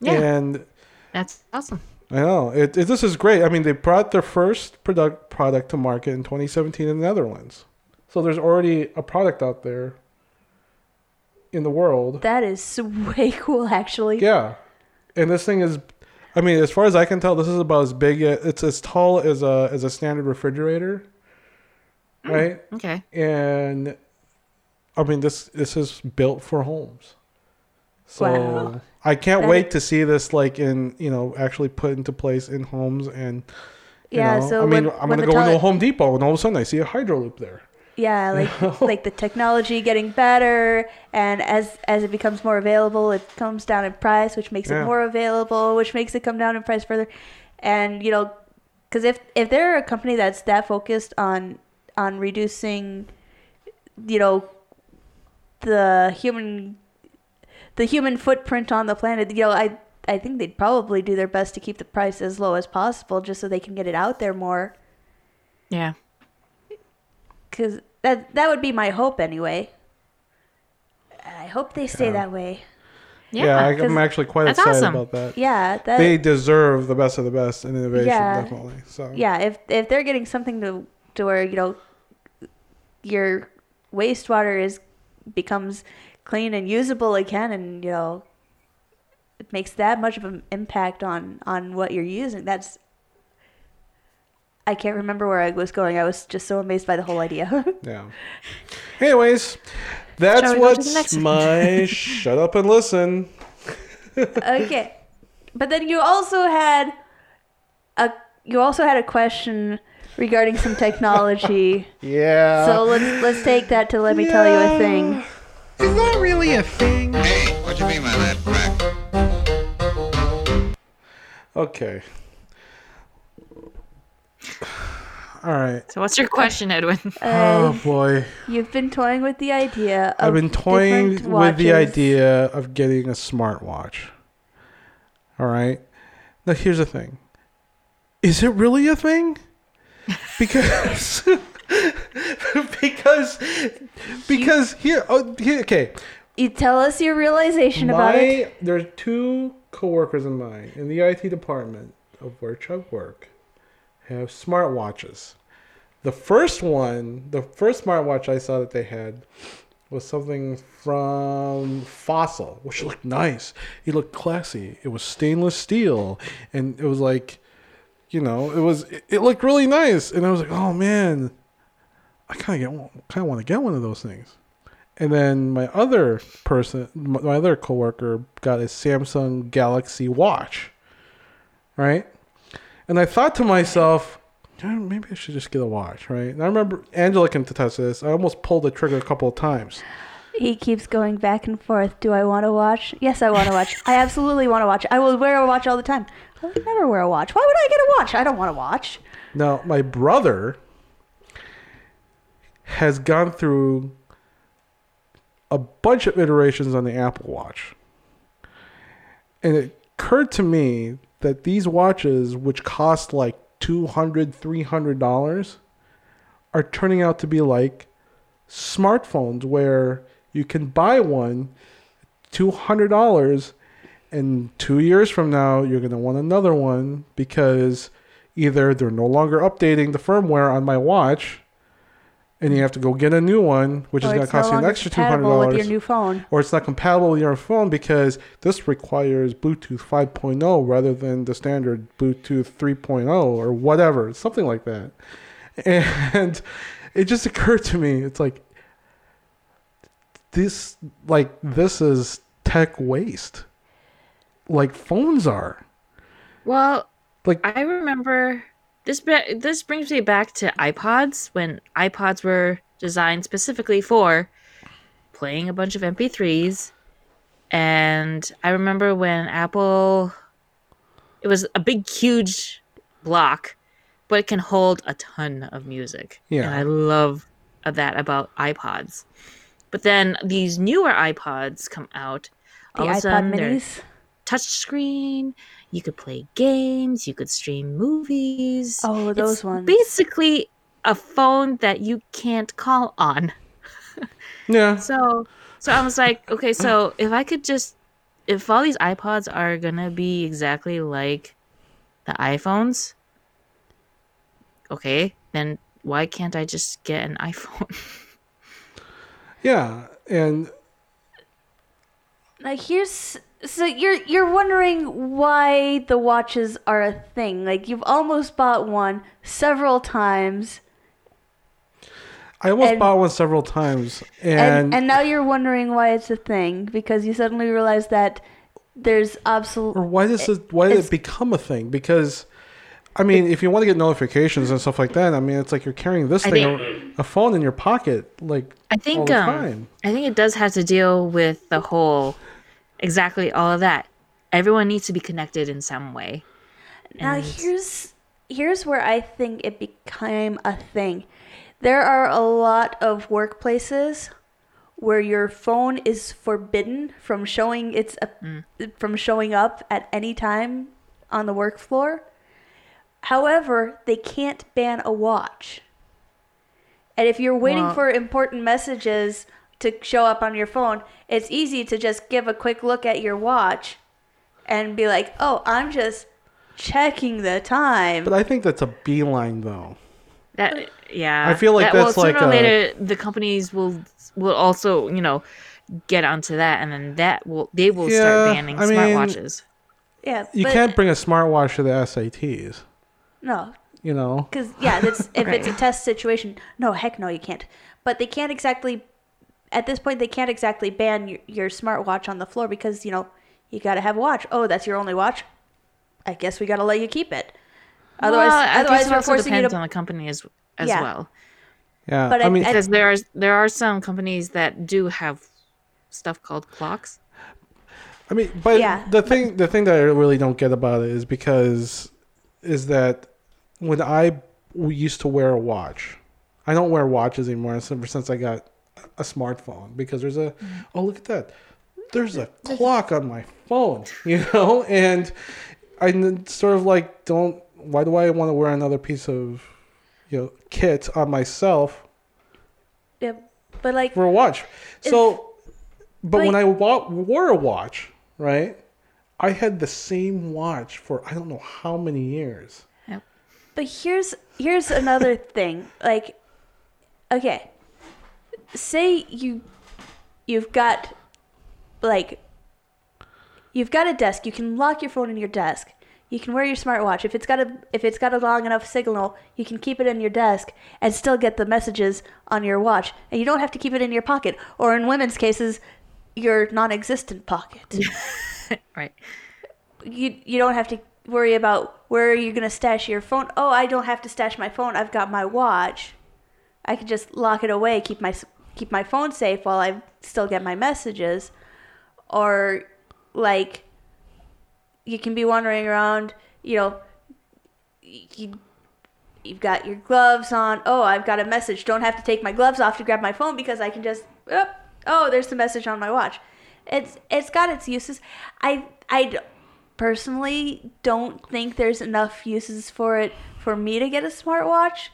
Yeah, and that's awesome. I know this is great. I mean, they brought their first product to market in 2017 in the Netherlands, so there's already a product out there in the world. That is way cool, actually. Yeah, and this thing is, I mean, as far as I can tell, this is about as big. It's as tall as a standard refrigerator, right? Okay. And I mean, this is built for homes. So wow. I can't wait to see this like in, you know, actually put into place in homes and you know, so I mean I'm gonna go into a Home Depot and all of a sudden I see a Hydroloop there. Yeah, like the technology getting better, and as it becomes more available, it comes down in price, which makes it more available, which makes it come down in price further. And you know, because if they're a company that's that focused on reducing, you know, the human footprint on the planet, you know, I think they'd probably do their best to keep the price as low as possible just so they can get it out there more. Yeah. Because that would be my hope anyway. I hope they stay that way. Yeah, I'm actually quite excited about that. Yeah. They deserve the best of the best in innovation, definitely. So. Yeah, if they're getting something to where, you know, your wastewater becomes clean and usable again, and you know, it makes that much of an impact on what you're using. That's, I can't remember where I was going. I was just so amazed by the whole idea. Yeah. Anyways, that's what's my shut up and listen. Okay, but then you also had a question regarding some technology. Yeah. So let's take that to let me tell you a thing. It's not really a thing. Hey, what do you mean by that, Frank? Okay. All right. So what's your question, Edwin? Oh, boy. You've been toying with the idea of getting a smartwatch. All right. Now, here's the thing. Is it really a thing? Because... because you tell us your realization about it. There's two coworkers of mine in the IT department of which I work have smartwatches. The first smartwatch I saw that they had was something from Fossil, which looked nice. It looked classy. It was stainless steel, and it was like, you know, it looked really nice, and I was like, oh man, I kind of want to get one of those things. And then my other coworker got a Samsung Galaxy Watch, right? And I thought to myself, maybe I should just get a watch, right? And I remember Angela can attest to this. I almost pulled the trigger a couple of times. He keeps going back and forth. Do I want to watch? Yes, I want to watch. I absolutely want to watch. I will wear a watch all the time. I would never wear a watch. Why would I get a watch? I don't want to watch. Now, my brother has gone through a bunch of iterations on the Apple Watch. And it occurred to me that these watches, which cost like $200, $300, are turning out to be like smartphones where you can buy one $200 and 2 years from now you're going to want another one because either they're no longer updating the firmware on my watch and you have to go get a new one, which is going to cost you an extra $200. With your new phone. Or it's not compatible with your phone because this requires Bluetooth 5.0 rather than the standard Bluetooth 3.0 or whatever, something like that. And it just occurred to me, it's like this is tech waste, like phones are. Well, like I remember. This brings me back to iPods, when iPods were designed specifically for playing a bunch of MP3s. And I remember when Apple, it was a big, huge block, but it can hold a ton of music. Yeah. And I love that about iPods. But then these newer iPods come out. The iPod minis. Touchscreen. You could play games. You could stream movies. Oh, those ones. Basically a phone that you can't call on. Yeah. So I was like, okay, so if all these iPods are gonna be exactly like the iPhones, okay, then why can't I just get an iPhone? Yeah, and like you're wondering why the watches are a thing. Like you've almost bought one several times. I almost bought one several times. And now you're wondering why it's a thing, because you suddenly realize that there's absolutely... Or why did it become a thing? Because, I mean, if you want to get notifications and stuff like that, I mean, it's like you're carrying this thing, a phone in your pocket, like, all the time. I think it does have to deal with the whole, exactly all of that. Everyone needs to be connected in some way. Now, here's where I think it became a thing. There are a lot of workplaces where your phone is forbidden from showing up at any time on the work floor. However, they can't ban a watch. And if you're waiting for important messages to show up on your phone, it's easy to just give a quick look at your watch and be like, "Oh, I'm just checking the time." But I think that's a beeline, though. That, yeah, I feel like that's like sooner or later the companies will also, you know, get onto that, and then they will start banning smartwatches. Yeah, you can't bring a smartwatch to the SATs. No, you know, because if it's a test situation, no, heck, no, you can't. But they can't exactly at this point. They can't exactly ban your smartwatch on the floor because, you know, you got to have a watch. Oh, that's your only watch. I guess we got to let you keep it. Otherwise, we're forcing you to... It also depends on the company as well. Yeah, but I mean, because there are some companies that do have stuff called clocks. I mean, but the thing that I really don't get about it is that when I used to wear a watch, I don't wear watches anymore since I got a smartphone, because there's a look at that, there's a clock on my phone, you know, and I sort of like don't. Why do I want to wear another piece of, you know, kit on myself? Yeah, but like for a watch. So, but like, when I wore a watch, right? I had the same watch for I don't know how many years. Yeah. But here's another thing. Like, okay, say you've got a desk. You can lock your phone in your desk. You can wear your smartwatch. If it's got a long enough signal, you can keep it in your desk and still get the messages on your watch. And you don't have to keep it in your pocket, or in women's cases, your non-existent pocket. Right. You don't have to worry about where are you going to stash your phone. Oh, I don't have to stash my phone. I've got my watch. I can just lock it away, keep my phone safe while I still get my messages. Or like, you can be wandering around, you know, you've got your gloves on. Oh, I've got a message. Don't have to take my gloves off to grab my phone because I can just, oh, there's the message on my watch. It's got its uses. I personally don't think there's enough uses for it for me to get a smartwatch,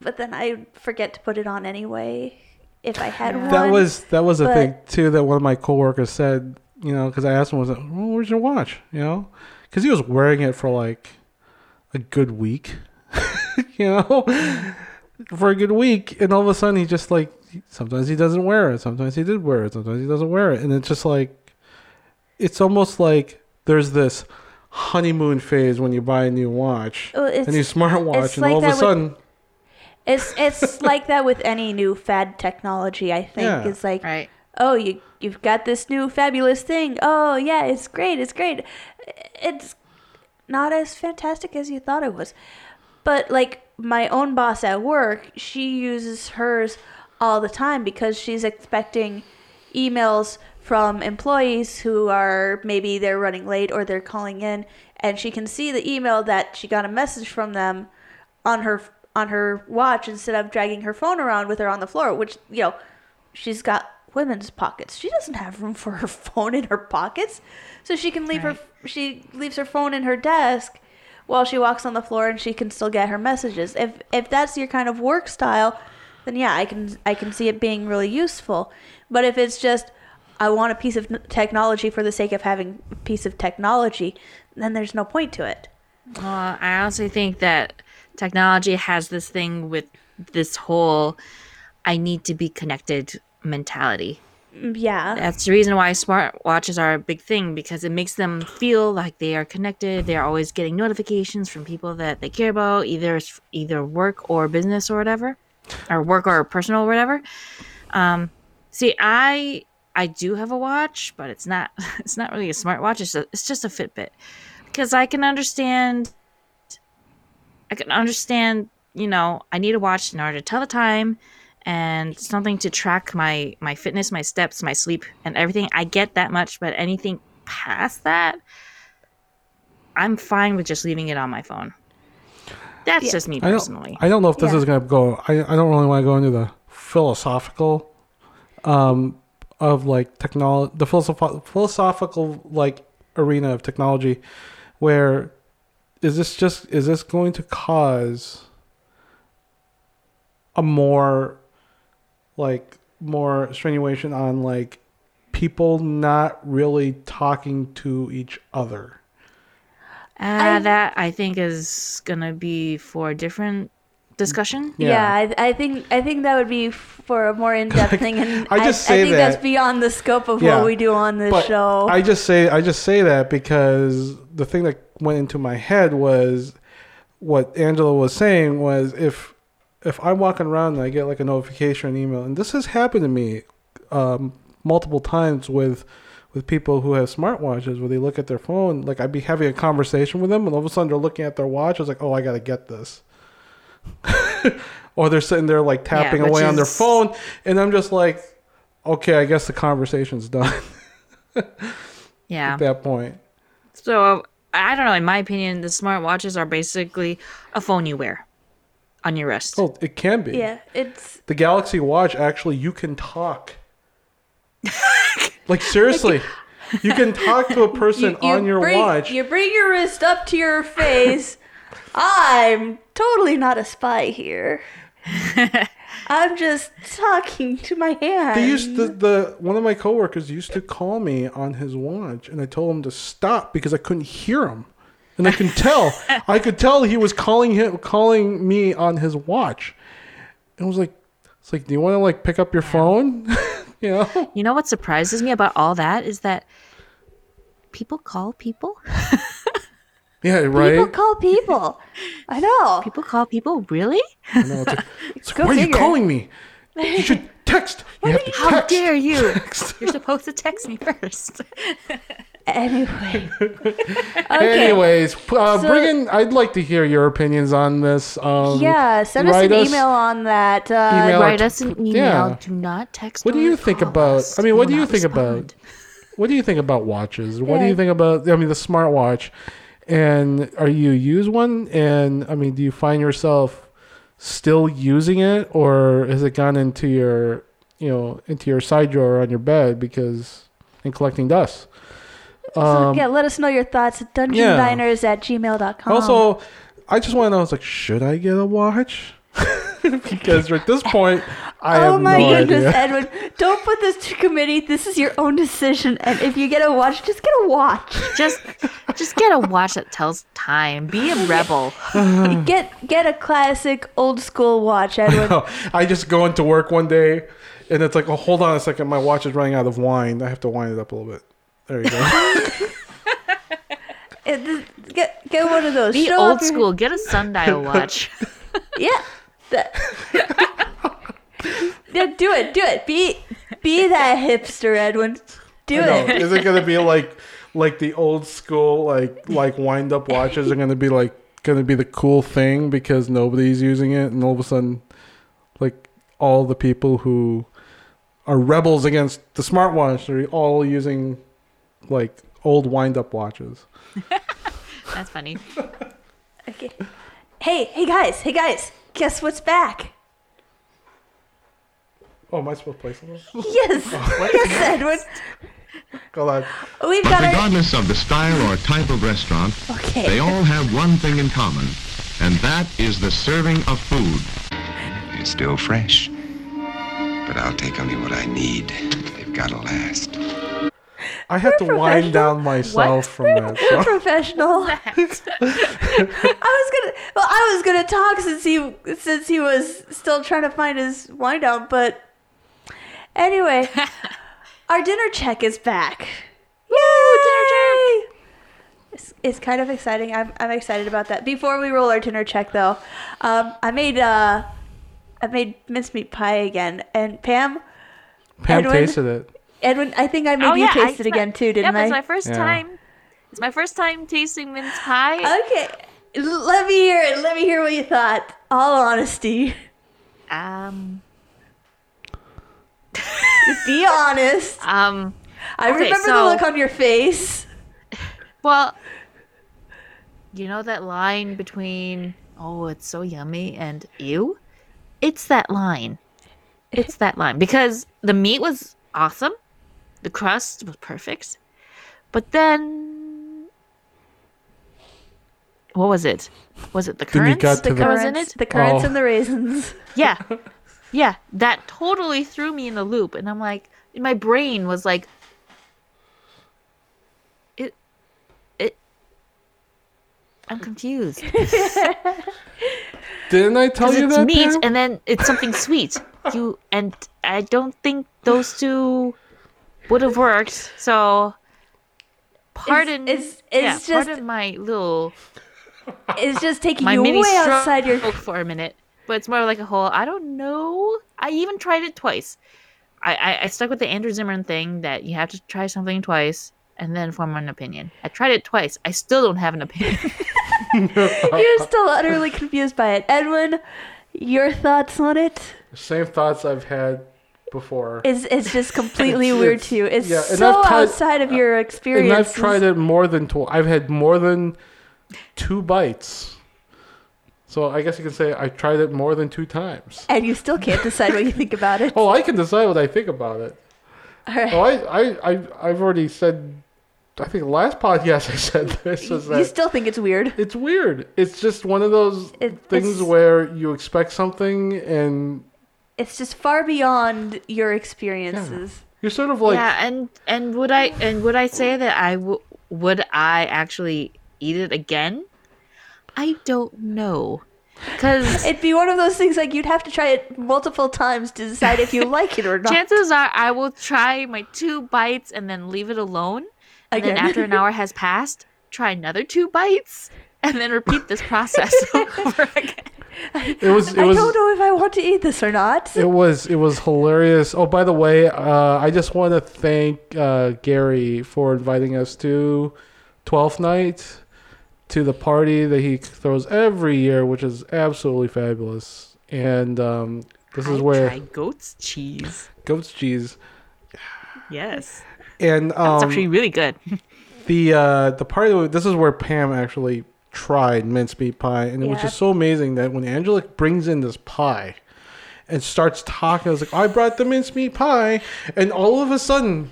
but then I forget to put it on anyway if I had one. That was a thing, too, that one of my coworkers said. You know, because I asked him, I was like, well, where's your watch? You know, because he was wearing it for like a good week, you know, for a good week. And all of a sudden, he just like, sometimes he doesn't wear it. Sometimes he did wear it. Sometimes he doesn't wear it. And it's just like, it's almost like there's this honeymoon phase when you buy a new watch, a new smartwatch, and like all of a sudden... It's like that with any new fad technology, I think. Yeah. It's like... Right. Oh, you've got this new fabulous thing. Oh, yeah, it's great. It's great. It's not as fantastic as you thought it was. But, like, my own boss at work, she uses hers all the time because she's expecting emails from employees who are maybe they're running late or they're calling in, and she can see the email that she got a message from them on her watch instead of dragging her phone around with her on the floor, which, you know, She's got women's pockets. She doesn't have room for her phone in her pockets, so she can leave she leaves her phone in her desk while she walks on the floor, and she can still get her messages. If that's your kind of work style, then yeah, I can see it being really useful. But if it's just I want a piece of technology for the sake of having a piece of technology, then there's no point to it. I also think that technology has this thing with this whole I need to be connected mentality. Yeah. That's the reason why smart watches are a big thing, because it makes them feel like they are connected. They're always getting notifications from people that they care about, either work or business or whatever, or work or personal or whatever. See, I do have a watch, but it's not really a smart watch. It's just a Fitbit, because I can understand, you know, I need a watch in order to tell the time and something to track my fitness, my steps, my sleep, and everything. I get that much, but anything past that, I'm fine with just leaving it on my phone. That's just me personally. I don't know if this is going to go. I don't really want to go into the philosophical of like technology, the philosophical like arena of technology, where is this going to cause a more strenuation on like people not really talking to each other? That I think is gonna be for a different discussion. I think that would be for a more in-depth thing, and I think that's beyond the scope of what we do on this show. I just say that because the thing that went into my head was what Angela was saying was if I'm walking around and I get like a notification or an email, and this has happened to me multiple times with people who have smartwatches where they look at their phone, like I'd be having a conversation with them and all of a sudden they're looking at their watch. I was like, oh, I gotta get this. Or they're sitting there like tapping away on their phone, and I'm just like, okay, I guess the conversation's done. At that point. So I don't know. In my opinion, the smartwatches are basically a phone you wear on your wrist. Oh, it can be. Yeah, it's the Galaxy Watch. Actually, you can talk. Like seriously. You can talk to a person on your watch. You bring your wrist up to your face. I'm totally not a spy here. I'm just talking to my hand. They used one of my coworkers used to call me on his watch, and I told him to stop because I couldn't hear him, and I could tell he was calling me on his watch, and I was like, "It's like, do you want to like pick up your phone?" You know. You know what surprises me about all that is that people call people. Yeah, right. People call people. I know. People call people? Really? I know. It's like, why are you calling me? You should text. How dare you? You're supposed to text me first. Anyway. Okay. Anyways, I'd like to hear your opinions on this. Send us an email on that. Write us an email. Yeah. Do not text. What do you think about? I mean, what do you think about? What do you think about watches? What do you think about? I mean, the smartwatch. And are you use one? And I mean, do you find yourself still using it, or has it gone into your, you know, into your side drawer on your bed and collecting dust? So let us know your thoughts at dungeondiners@gmail.com. Also, I just want to know, I was like, should I get a watch? Because at this point, I have no idea. Oh my goodness, Edwin. Don't put this to committee. This is your own decision. And if you get a watch, just get a watch. Just get a watch that tells time. Be a rebel. Get a classic old school watch, Edwin. I just go into work one day and it's like, oh, hold on a second. My watch is running out of wine. I have to wind it up a little bit. There you go. Get one of those. Be old school. Get a sundial watch. Yeah. Yeah, do it. Be that hipster, Edwin. Do it. Is it gonna be like the old school like wind up watches are gonna be the cool thing because nobody's using it, and all of a sudden like all the people who are rebels against the smartwatch are all using like old wind up watches? That's funny. Okay. Hey guys. Guess what's back? Oh, am I supposed to play something? Yes. Oh, yes, Edward. Go on. We've got regardless of the style or type of restaurant, okay, they all have one thing in common, and that is the serving of food. It's still fresh, but I'll take only what I need. They've got to last. I had to wind down myself from that. So. Professional. I was gonna talk since he was still trying to find his wind down, but anyway, our dinner check is back. Yay! Ooh, dinner check. It's kind of exciting. I'm excited about that. Before we roll our dinner check, though, I made minced meat pie again, and Pam Edwin, tasted it. Edwin, I think I made you taste it again too, didn't I? Yeah, it's my first time. It's my first time tasting mince pie. Okay, let me hear it. Let me hear what you thought. All honesty. Be honest. I remember the look on your face. Well, you know that line between "oh, it's so yummy" and "ew"? It's that line. It's that line because the meat was awesome. The crust was perfect. But then, what was it? Was it the currants that was in it? The currants and the raisins. Yeah. Yeah. That totally threw me in the loop. And I'm like, my brain was like, I'm confused. Didn't I tell you that? It's meat, Pam? And then it's something sweet. And I don't think those two would have worked. So, pardon my little. It's just taking you way outside your for a minute, but it's more like a whole. I don't know. I even tried it twice. I stuck with the Andrew Zimmern thing that you have to try something twice and then form an opinion. I tried it twice. I still don't have an opinion. You're still utterly confused by it. Edwin, your thoughts on it? Same thoughts I've had before. It's just completely weird to you. It's outside of your experience. And I've tried it more than 12. I've had more than 2 bites. So I guess you can say I tried it more than 2 times. And you still can't decide what you think about it. Oh, I can decide what I think about it. All right. Oh, I've already said... I think the last podcast I said this was that... You still think it's weird. It's weird. It's just one of those things where you expect something and... It's just far beyond your experiences. Yeah. You're sort of like... Yeah, and would I say that would I actually eat it again? I don't know. Because... It'd be one of those things like you'd have to try it multiple times to decide if you like it or not. Chances are I will try my 2 bites and then leave it alone. And then after an hour has passed, try another 2 bites, and then repeat this process over again. I don't know if I want to eat this or not. It was hilarious. Oh, by the way, I just want to thank Gary for inviting us to 12th night, to the party that he throws every year, which is absolutely fabulous. And I try goat's cheese. Goat's cheese. Yes. And that's actually really good. The party, this is where Pam actually tried minced meat pie, and it was just so amazing that when Angela brings in this pie and starts talking, I was like, I brought the minced meat pie, and all of a sudden,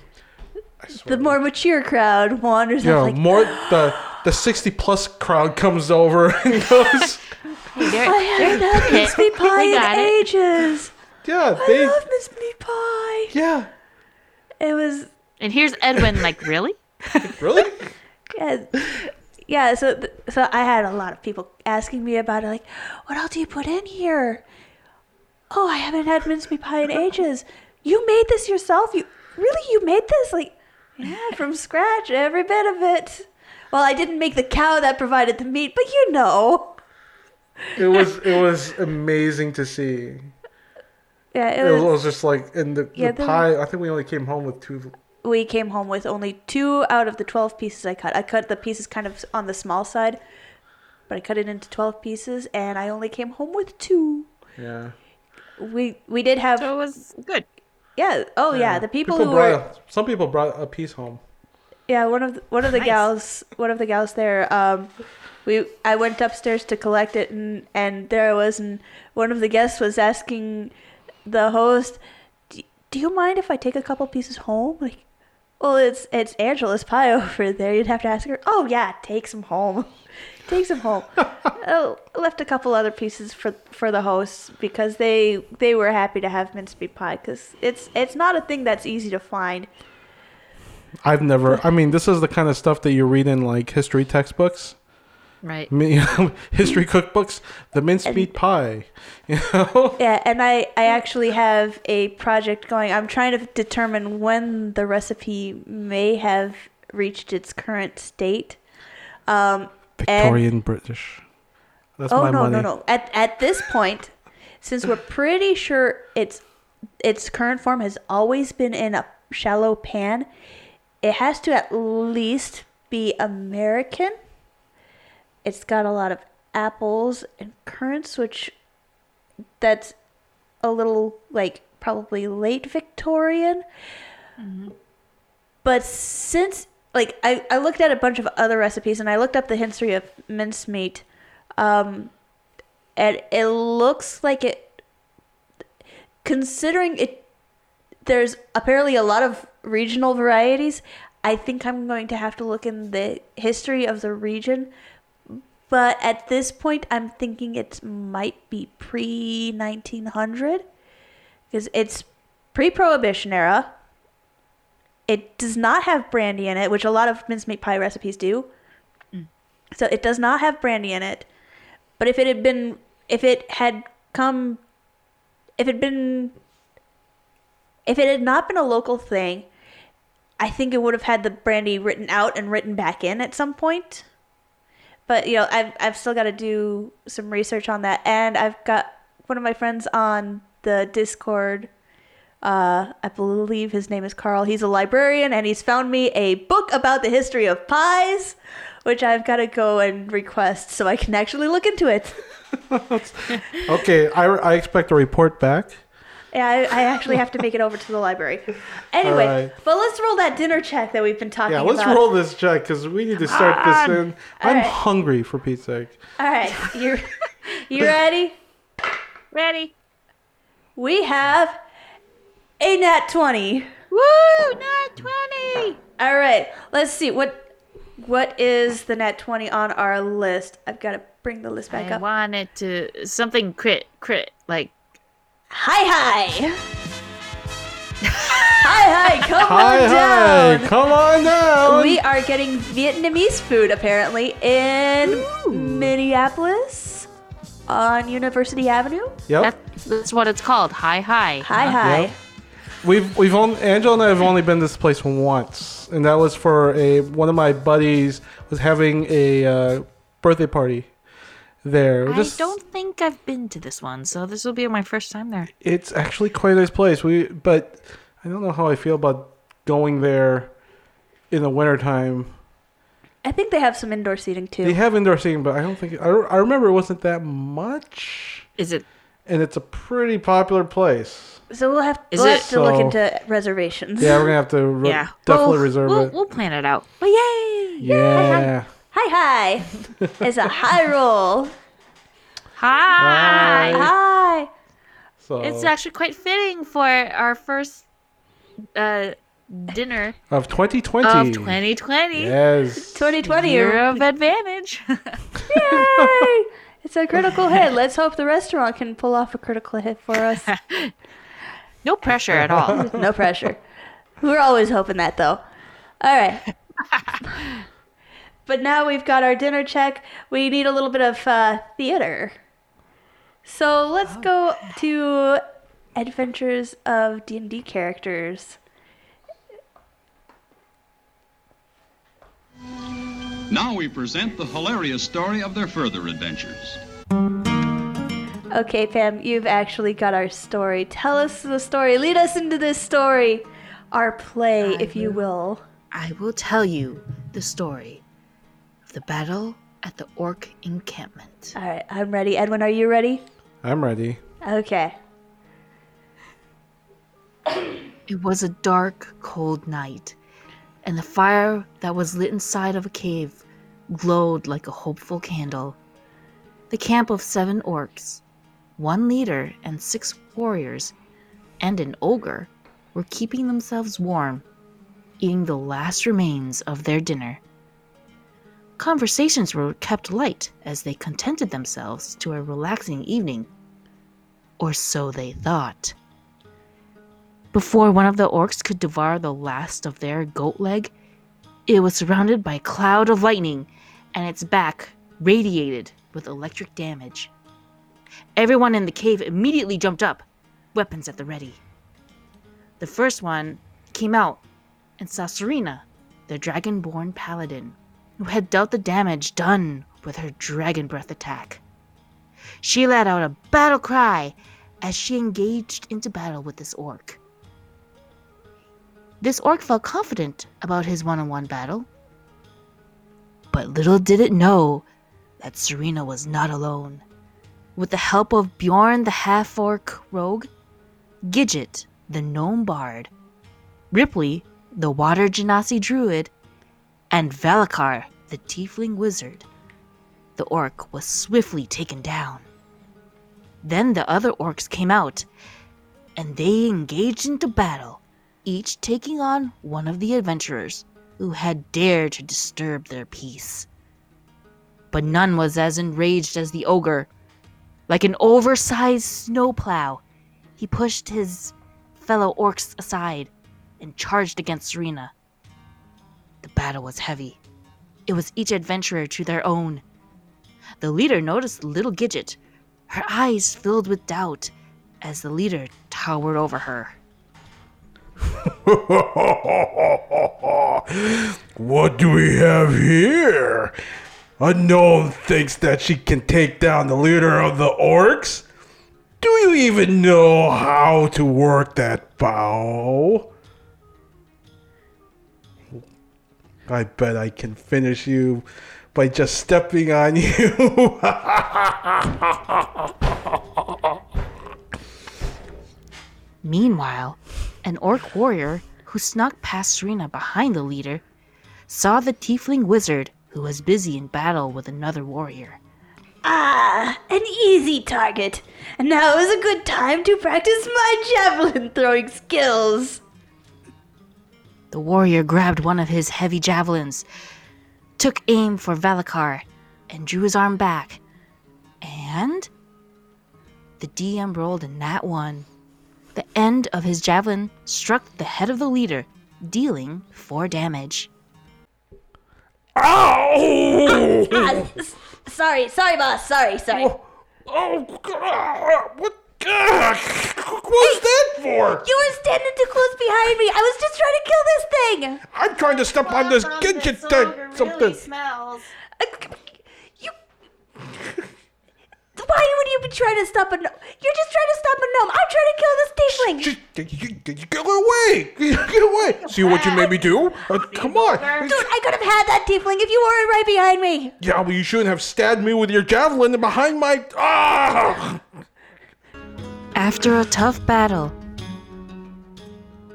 the more mature crowd wanders. Yeah, like, more the 60+ crowd comes over and goes, I haven't had minced meat pie in ages. Yeah, I love minced meat pie. Yeah, it was. And here's Edwin, like, really? Really? Yeah. So I had a lot of people asking me about it, like, what all do you put in here? Oh, I haven't had minced meat pie in ages. You made this yourself? You made this? Like, yeah, from scratch, every bit of it. Well, I didn't make the cow that provided the meat, but you know. It was amazing to see. Yeah, it was just like, and the pie. I think we only came home with 2. We came home with only 2 out of the 12 pieces I cut. I cut the pieces kind of on the small side, but I cut it into 12 pieces, and I only came home with 2. Yeah. We did have... So it was good. Yeah. Oh, yeah. The people who were... Some people brought a piece home. Yeah, one of the gals, there, I went upstairs to collect it, and there I was, and one of the guests was asking the host... do you mind if I take a couple pieces home? Like, well, it's Angela's pie over there. You'd have to ask her. Oh, yeah, take some home. Take some home. I left a couple other pieces for the hosts because they were happy to have minced meat pie because it's not a thing that's easy to find. I've never... I mean, this is the kind of stuff that you read in, like, history textbooks. Right. History cookbooks. The minced meat pie. You know? Yeah, and I actually have a project going. I'm trying to determine when the recipe may have reached its current state. Victorian British. That's my money. Oh, no. At this point, since we're pretty sure its current form has always been in a shallow pan, it has to at least be American. It's got a lot of apples and currants, which that's a little, like, probably late Victorian. Mm-hmm. But since, like, I looked at a bunch of other recipes, and I looked up the history of mincemeat, and it looks like it, considering it, there's apparently a lot of regional varieties. I think I'm going to have to look in the history of the region, but at this point I'm thinking it might be pre-1900 because it's pre-prohibition era. It does not have brandy in it, which a lot of minced meat pie recipes do. Mm. So it does not have brandy in it. But if it had not been a local thing, I think it would have had the brandy written out and written back in at some point. But, you know, I've still got to do some research on that. And I've got one of my friends on the Discord. I believe his name is Carl. He's a librarian, and he's found me a book about the history of pies, which I've got to go and request so I can actually look into it. Okay, I expect a report back. Yeah, I actually have to make it over to the library. Anyway, right. But let's roll that dinner check that we've been talking about. Yeah, let's roll this check because we need to start this in. I'm hungry, for Pete's sake. All right, you ready? Ready. We have a nat 20. Woo, nat 20! All right, let's see. What is the nat 20 on our list? I've got to bring the list back up. I wanted to... Something crit, like... Hi! Come on down! We are getting Vietnamese food, apparently, in Minneapolis on University Avenue. Yep. That's what it's called. Hi. Yep. We've only, Angela and I have only been to this place once, and that was for one of my buddies was having a birthday party. There. I don't think I've been to this one, so this will be my first time there. It's actually quite a nice place. But I don't know how I feel about going there in the wintertime. I think they have some indoor seating too. They have indoor seating, but I don't think I remember it wasn't that much. Is it? And it's a pretty popular place. So we'll have to look into reservations. Yeah, we're gonna have to definitely reserve it. We'll plan it out. Well, yay! Yeah. Hi. It's a high roll. Hi. So. It's actually quite fitting for our first dinner. Of 2020. Yes. 2020. Year of advantage. Yay. It's a critical hit. Let's hope the restaurant can pull off a critical hit for us. No pressure at all. No pressure. We're always hoping that, though. All right. But now we've got our dinner check. We need a little bit of theater. So let's go to Adventures of D&D Characters. Now we present the hilarious story of their further adventures. Okay, Pam, you've actually got our story. Tell us the story. Lead us into this story. Our play, if you will. I will tell you the story. The battle at the orc encampment. All right, I'm ready. Edwin, are you ready? I'm ready. Okay. It was a dark, cold night, and the fire that was lit inside of a cave glowed like a hopeful candle. The camp of 7 orcs, 1 leader and 6 warriors, and an ogre, were keeping themselves warm, eating the last remains of their dinner. Conversations were kept light as they contented themselves to a relaxing evening, or so they thought. Before one of the orcs could devour the last of their goat leg, it was surrounded by a cloud of lightning, and its back radiated with electric damage. Everyone in the cave immediately jumped up, weapons at the ready. The first one came out and saw Serena, the dragonborn paladin, who had dealt the damage done with her dragon breath attack. She let out a battle cry as she engaged into battle with this orc. This orc felt confident about his one-on-one battle, but little did it know that Serena was not alone. With the help of Bjorn the half-orc rogue, Gidget the gnome bard, Ripley the water genasi druid, and Valakar the tiefling wizard, the orc was swiftly taken down. Then the other orcs came out, and they engaged into battle, each taking on one of the adventurers who had dared to disturb their peace. But none was as enraged as the ogre. Like an oversized snowplow, he pushed his fellow orcs aside and charged against Serena. The battle was heavy. It was each adventurer to their own. The leader noticed little Gidget, her eyes filled with doubt as the leader towered over her. What do we have here? Unknown thinks that she can take down the leader of the orcs? Do you even know how to work that bow? I bet I can finish you by just stepping on you. Meanwhile, an orc warrior who snuck past Serena behind the leader saw the tiefling wizard who was busy in battle with another warrior. Ah, an easy target. And now is a good time to practice my javelin throwing skills. The warrior grabbed one of his heavy javelins, took aim for Valakar, and drew his arm back. And the DM rolled a nat one. The end of his javelin struck the head of the leader, dealing 4 damage. Ow! Sorry, boss. Oh, what? What was that for? You were standing too close behind me. I was just trying to kill this thing. I'm trying to step on this Gidget thing. Something. Really smells. Why would you be trying to stop a gnome? You're just trying to stop a gnome. I'm trying to kill this tiefling. Get away. See what you made me do? Come on. Dude, I could have had that tiefling if you weren't right behind me. Yeah, but you shouldn't have stabbed me with your javelin behind my... Ah! After a tough battle,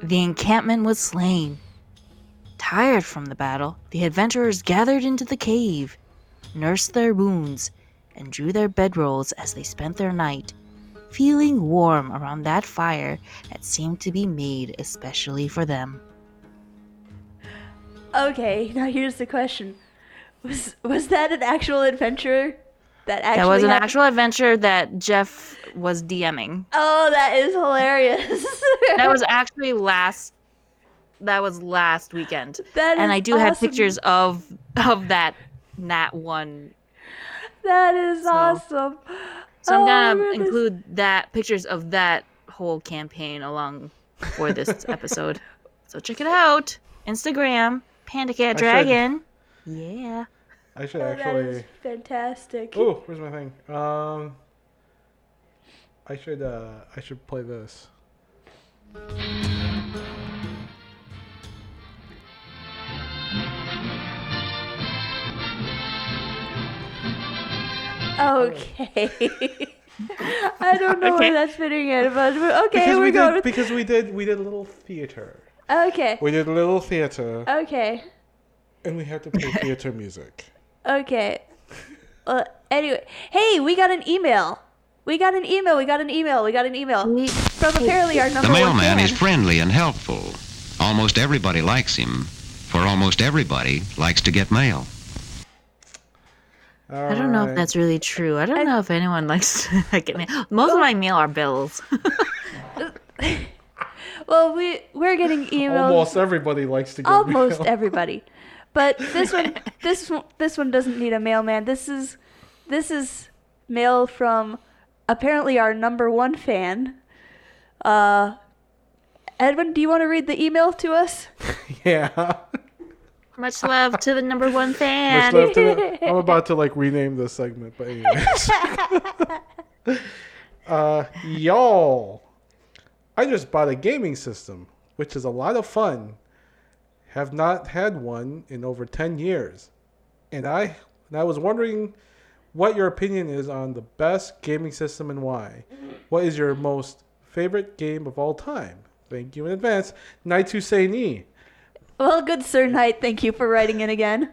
the encampment was slain. Tired from the battle, the adventurers gathered into the cave, nursed their wounds, and drew their bedrolls as they spent their night, feeling warm around that fire that seemed to be made especially for them. Okay, now here's the question. Was that an actual adventurer? That was an actual adventure that Jeff was DMing. Oh, that is hilarious. That was last weekend. And I do have pictures of that Nat 1. That is awesome. So I'm going to include pictures of that whole campaign along for this episode. So check it out. Instagram, PandaCatDragon. Yeah. I should actually... That is fantastic. Oh, where's my thing? I should play this. Okay. I don't know where that's fitting in, but okay, we're going. Because we did a little theater. Okay. Okay. And we had to play theater music. Okay. Well, anyway, hey, we got an email. We got an email. From apparently our number one fan. The mailman is friendly and helpful. Almost everybody likes him, for almost everybody likes to get mail. All I don't know if that's really true. I don't know if anyone likes to get mail. Most of my mail are bills. Well, we're getting emails. Almost everybody likes to get mail. Almost everybody. But this one doesn't need a mailman. This is mail from apparently our number one fan. Edwin, do you want to read the email to us? Yeah. Much love to the number one fan. Much love to the, I'm about to rename this segment, but anyways. Y'all, I just bought a gaming system, which is a lot of fun. Have not had one in over 10 years. And I was wondering what your opinion is on the best gaming system and why. What is your most favorite game of all time? Thank you in advance. Knight Husseini. Well, good sir, Knight. Thank you for writing in again.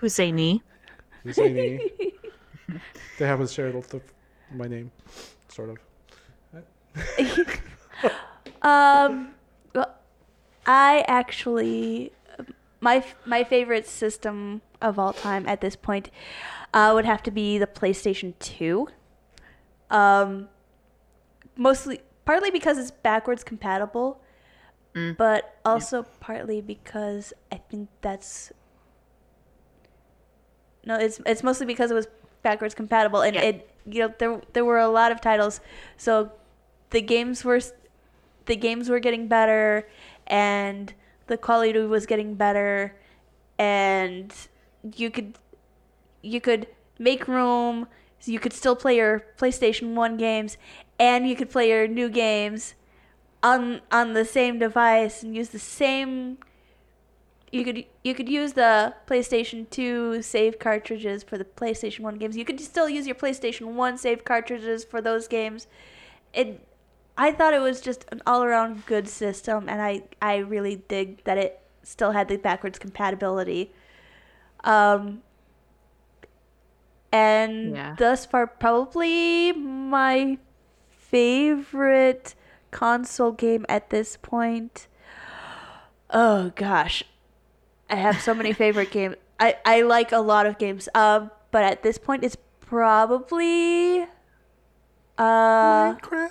Husseini. They haven't shared my name, sort of. Well, I actually, my favorite system of all time at this point would have to be the PlayStation 2. Partly because it's backwards compatible, but also partly because I think it's mostly because it was backwards compatible, and there were a lot of titles, so the games were getting better, and the quality was getting better, and you could make room, so you could still play your PlayStation 1 games. And you could play your new games on the same device and use the same. You could use the PlayStation 2 save cartridges for the PlayStation 1 games. You could still use your PlayStation 1 save cartridges for those games. I thought it was just an all-around good system, and I really dig that it still had the backwards compatibility. Thus far, probably my favorite console game at this point. Oh gosh, I have so many favorite games. I like a lot of games. But at this point, it's probably Minecraft.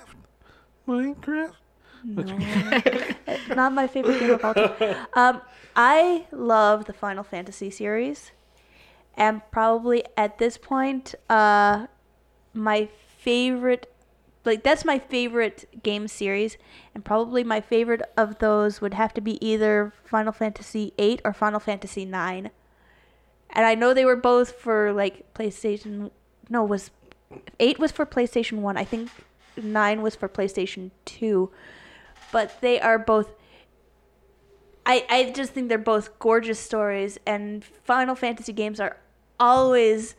No, not my favorite game of all time. I love the Final Fantasy series, and probably at this point, my favorite. That's my favorite game series, and probably my favorite of those would have to be either Final Fantasy VIII or Final Fantasy IX. And I know they were both for PlayStation. No, was VIII was for PlayStation 1. I think IX was for PlayStation 2. But they are both. I just think they're both gorgeous stories, and Final Fantasy games are always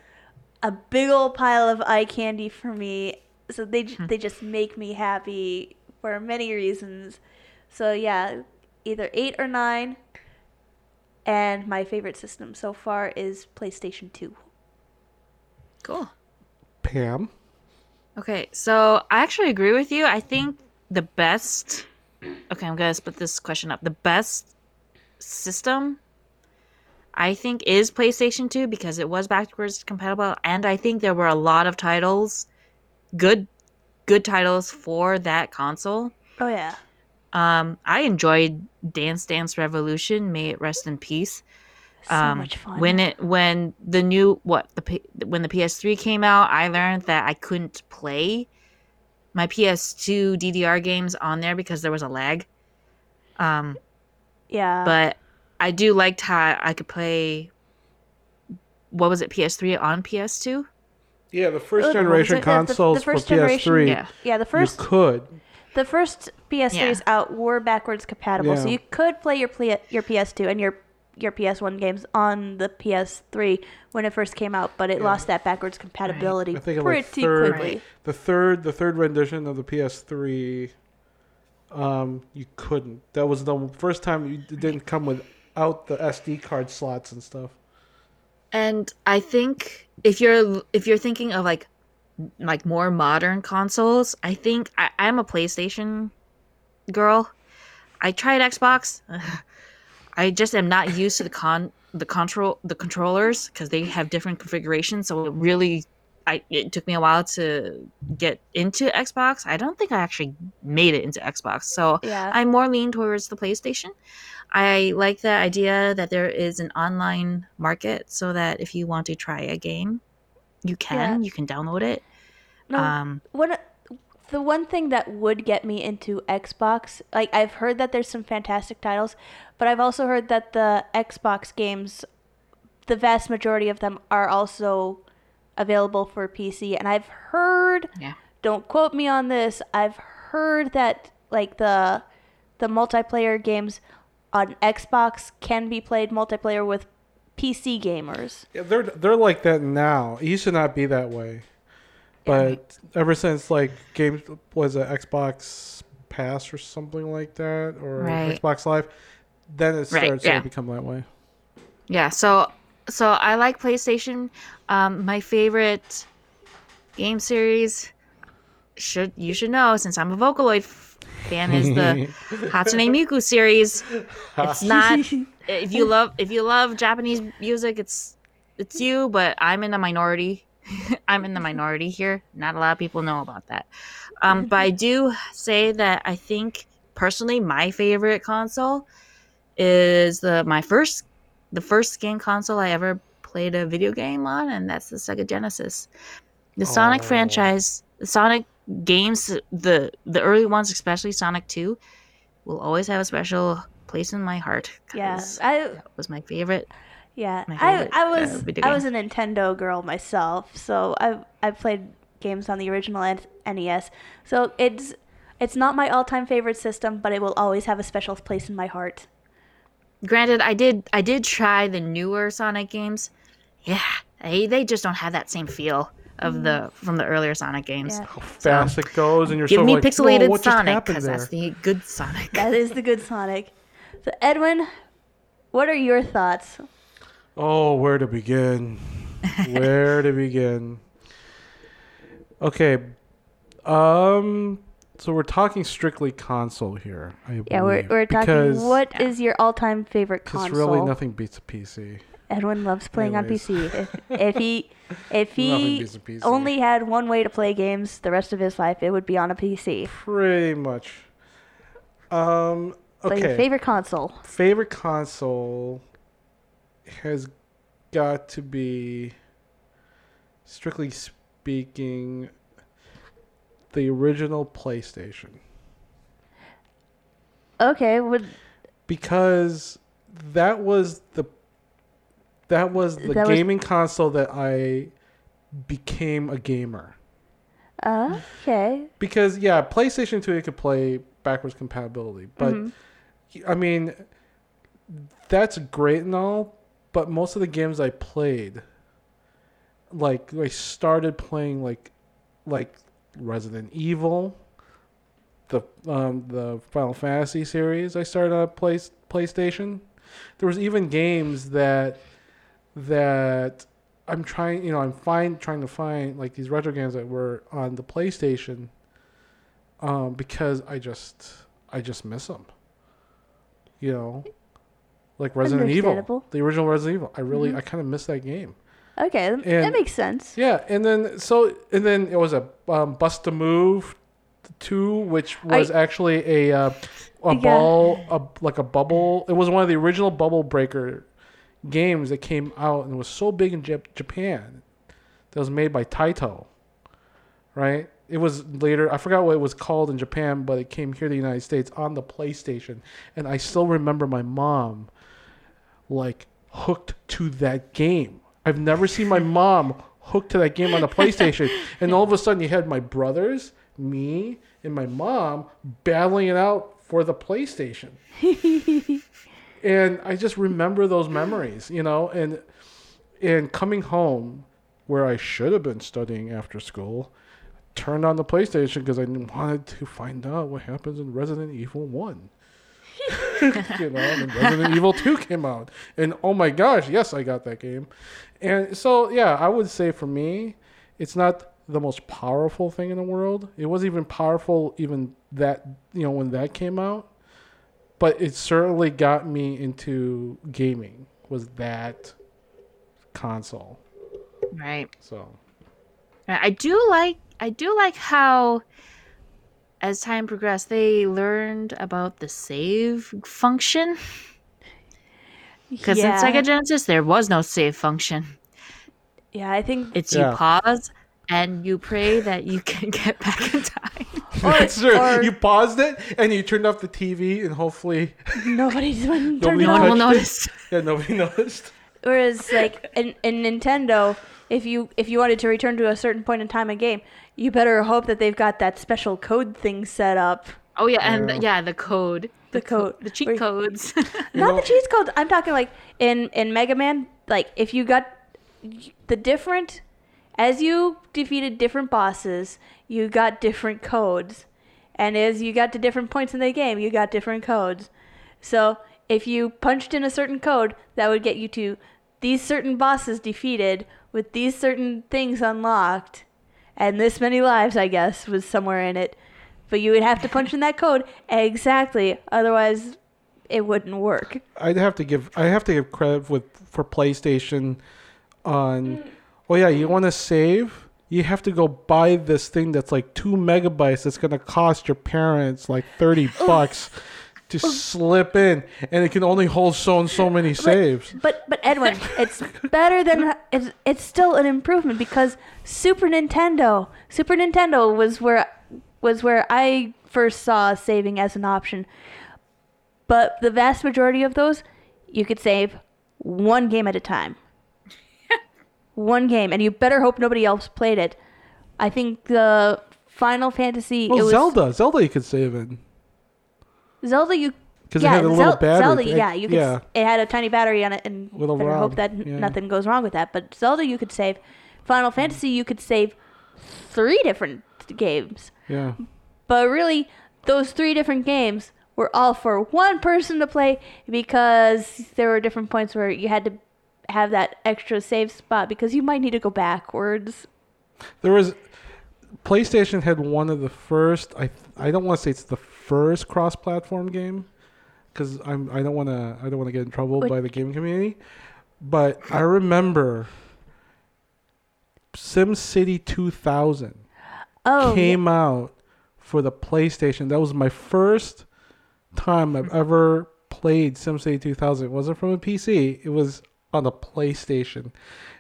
a big old pile of eye candy for me. So they just make me happy for many reasons. So yeah, either 8 or 9. And my favorite system so far is PlayStation 2. Cool. Pam? Okay, so I actually agree with you. I think the best... Okay, I'm going to split this question up. The best system, I think, is PlayStation 2 because it was backwards compatible. And I think there were a lot of titles... good titles for that console. Oh yeah. I enjoyed Dance Dance Revolution, may it rest in peace. So much fun. When the PS3 came out, I learned that I couldn't play my PS2 DDR games on there because there was a lag. Yeah. But I do liked how I could play PS3 on PS2? Yeah, the first generation consoles for PS3. Yeah, the first. You could. The first PS3s out were backwards compatible, so you could play your PS2 and your PS1 games on the PS3 when it first came out, but it lost that backwards compatibility pretty quickly. The third rendition of the PS3, you couldn't. That was the first time it didn't come without the SD card slots and stuff. And I think if you're thinking of like more modern consoles. I think I'm a PlayStation girl. I tried Xbox. I just am not used to the controllers because they have different configurations. So it really, it took me a while to get into Xbox. I don't think I actually made it into Xbox. So yeah. I more lean towards the PlayStation. I like the idea that there is an online market so that if you want to try a game, you can. Yeah. You can download it. No, the one thing that would get me into Xbox, like I've heard that there's some fantastic titles, but I've also heard that the Xbox games, the vast majority of them are also available for PC. And I've heard, don't quote me on this, I've heard that like the multiplayer games on Xbox can be played multiplayer with PC gamers. Yeah, they're like that now. It used to not be that way. But ever since like games was an Xbox Pass or something like that, or Xbox Live, then it starts to become that way. Yeah, so I like PlayStation. My favorite game series, you should know since I'm a Vocaloid fan, is the Hatsune Miku series. It's not if you love Japanese music, it's you, but I'm in a minority. I'm in the minority here. Not a lot of people know about that. But I do say that I think personally my favorite console is the first game console I ever played a video game on, and that's the Sega Genesis. The Sonic franchise, the Sonic games, the early ones, especially Sonic 2, will always have a special place in my heart. Yeah, that was my favorite. Yeah, I was a Nintendo girl myself, so I played games on the original NES. So it's not my all-time favorite system, but it will always have a special place in my heart. Granted, I did try the newer Sonic games. Yeah, they just don't have that same feel of from the earlier Sonic games. Yeah. How fast it goes, and you're so like, pixelated what Sonic, because that's the good Sonic. That is the good Sonic. So Edwin, what are your thoughts? Oh, where to begin? Where to begin? Okay. So we're talking strictly console here. We're talking what is your all-time favorite console? Because really nothing beats a PC. Edwin loves playing on PC. If he only had one way to play games the rest of his life, it would be on a PC. Pretty much. Okay. So your favorite console. Favorite console has got to be, strictly speaking, the original PlayStation. Okay, because that was the gaming console that I became a gamer. Okay. Because PlayStation 2 you could play backwards compatibility, but I mean that's great and all. But most of the games I played, like I started playing like Resident Evil, the Final Fantasy series. I started on PlayStation. There was even games that I'm trying, trying to find like these retro games that were on the PlayStation, because I just miss them, Like Resident Evil, the original Resident Evil. I kind of miss that game. Okay, that makes sense. Yeah, and then it was a Bust-A-Move 2, which was actually a ball, like a bubble. It was one of the original bubble breaker games that came out and was so big in Japan. That was made by Taito, right? It was later, I forgot what it was called in Japan, but it came here to the United States on the PlayStation, and I still remember my mom like hooked to that game. I've never seen my mom hooked to that game on the PlayStation. And all of a sudden you had my brothers, me, and my mom battling it out for the PlayStation. And I just remember those memories, and coming home where I should have been studying after school, turned on the PlayStation because I wanted to find out what happens in Resident Evil 1. And Resident Evil 2 came out, and oh my gosh, yes, I got that game. And so I would say for me it's not the most powerful thing in the world. It wasn't even powerful even that, you know, when that came out. But it certainly got me into gaming, was that console. Right. So I do like how as time progressed they learned about the save function. Because in Sega Genesis there was no save function. Yeah, I think it's you pause and you pray that you can get back in time. That's true. You paused it and you turned off the TV and hopefully nobody noticed. Yeah, nobody noticed. Whereas like in Nintendo, if you wanted to return to a certain point in time in game, you better hope that they've got that special code thing set up. Oh yeah, the code. The cheat codes. The cheat codes. I'm talking like in Mega Man, like if you got the different, as you defeated different bosses, you got different codes. And as you got to different points in the game, you got different codes. So if you punched in a certain code, that would get you to these certain bosses defeated with these certain things unlocked. And this many lives, I guess, was somewhere in it. But you would have to punch in that code exactly. Otherwise, it wouldn't work. I have to give credit for PlayStation on, you want to save? You have to go buy this thing that's like 2 megabytes that's going to cost your parents like $30 to slip in, and it can only hold so and so many saves. But Edwin, it's better than it's still an improvement because Super Nintendo was where I first saw saving as an option. But the vast majority of those, you could save one game at a time. One game, and you better hope nobody else played it. I think the Final Fantasy. Well, it was Zelda, you could save it. Zelda, you. Because it had a little battery. Zelda, you could. Yeah. It had a tiny battery on it, and you better hope that nothing goes wrong with that. But Zelda, you could save. Final Fantasy, you could save 3 different games. Yeah. But really, those 3 different games were all for one person to play because there were different points where you had to have that extra save spot because you might need to go backwards. PlayStation had one of the first, I don't want to say it's the first cross-platform game because I don't want to get in trouble by the gaming community, but I remember SimCity 2000 came out for the PlayStation. That was my first time I've ever played SimCity 2000. It wasn't from a PC. It was on the PlayStation.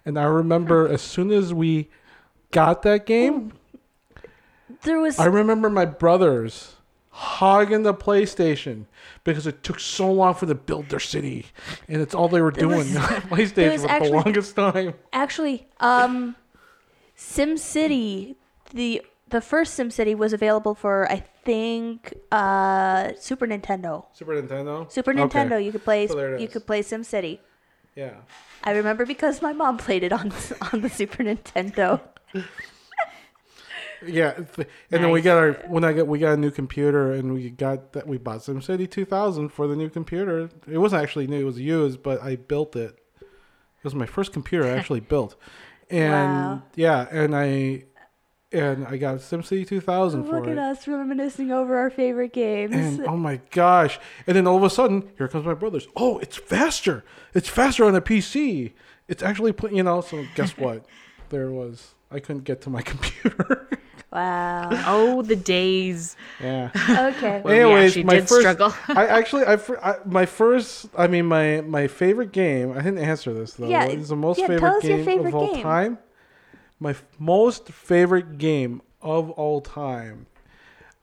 And I remember as soon as we got that game, I remember my brothers hogging the PlayStation because it took so long for them to build their city. And it's all they were doing. PlayStation was the longest time. Actually, SimCity, the first SimCity was available for, I think, Super Nintendo. Super Nintendo. You could play. So you could play SimCity. Yeah, I remember because my mom played it on the Super Nintendo. Yeah, and then we got a new computer and we bought SimCity 2000 for the new computer. It wasn't actually new; it was used, but I built it. It was my first computer I actually built, and I got SimCity 2000 for it. Look at us reminiscing over our favorite games. And, oh my gosh. And then all of a sudden, here comes my brothers. Oh, it's faster. It's faster on a PC. It's actually, so guess what? There it was. I couldn't get to my computer. Wow. Oh, the days. Yeah. Okay. Anyways, struggle. My favorite game, I didn't answer this though. Yeah. It's the most favorite game of all time. My most favorite game of all time.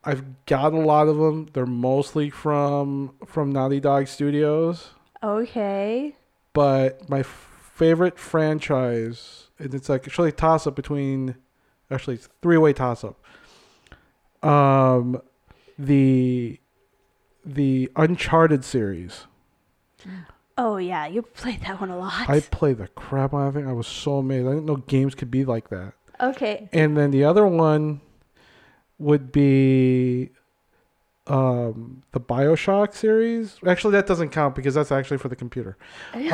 I've got a lot of them. They're mostly from Naughty Dog Studios. Okay. But my favorite franchise, and it's actually a toss-up between... Actually, it's a three-way toss-up. The Uncharted series. Oh, yeah. You played that one a lot. I played the crap out of it. I was so amazed. I didn't know games could be like that. Okay. And then the other one would be the Bioshock series. Actually, that doesn't count because that's actually for the computer. It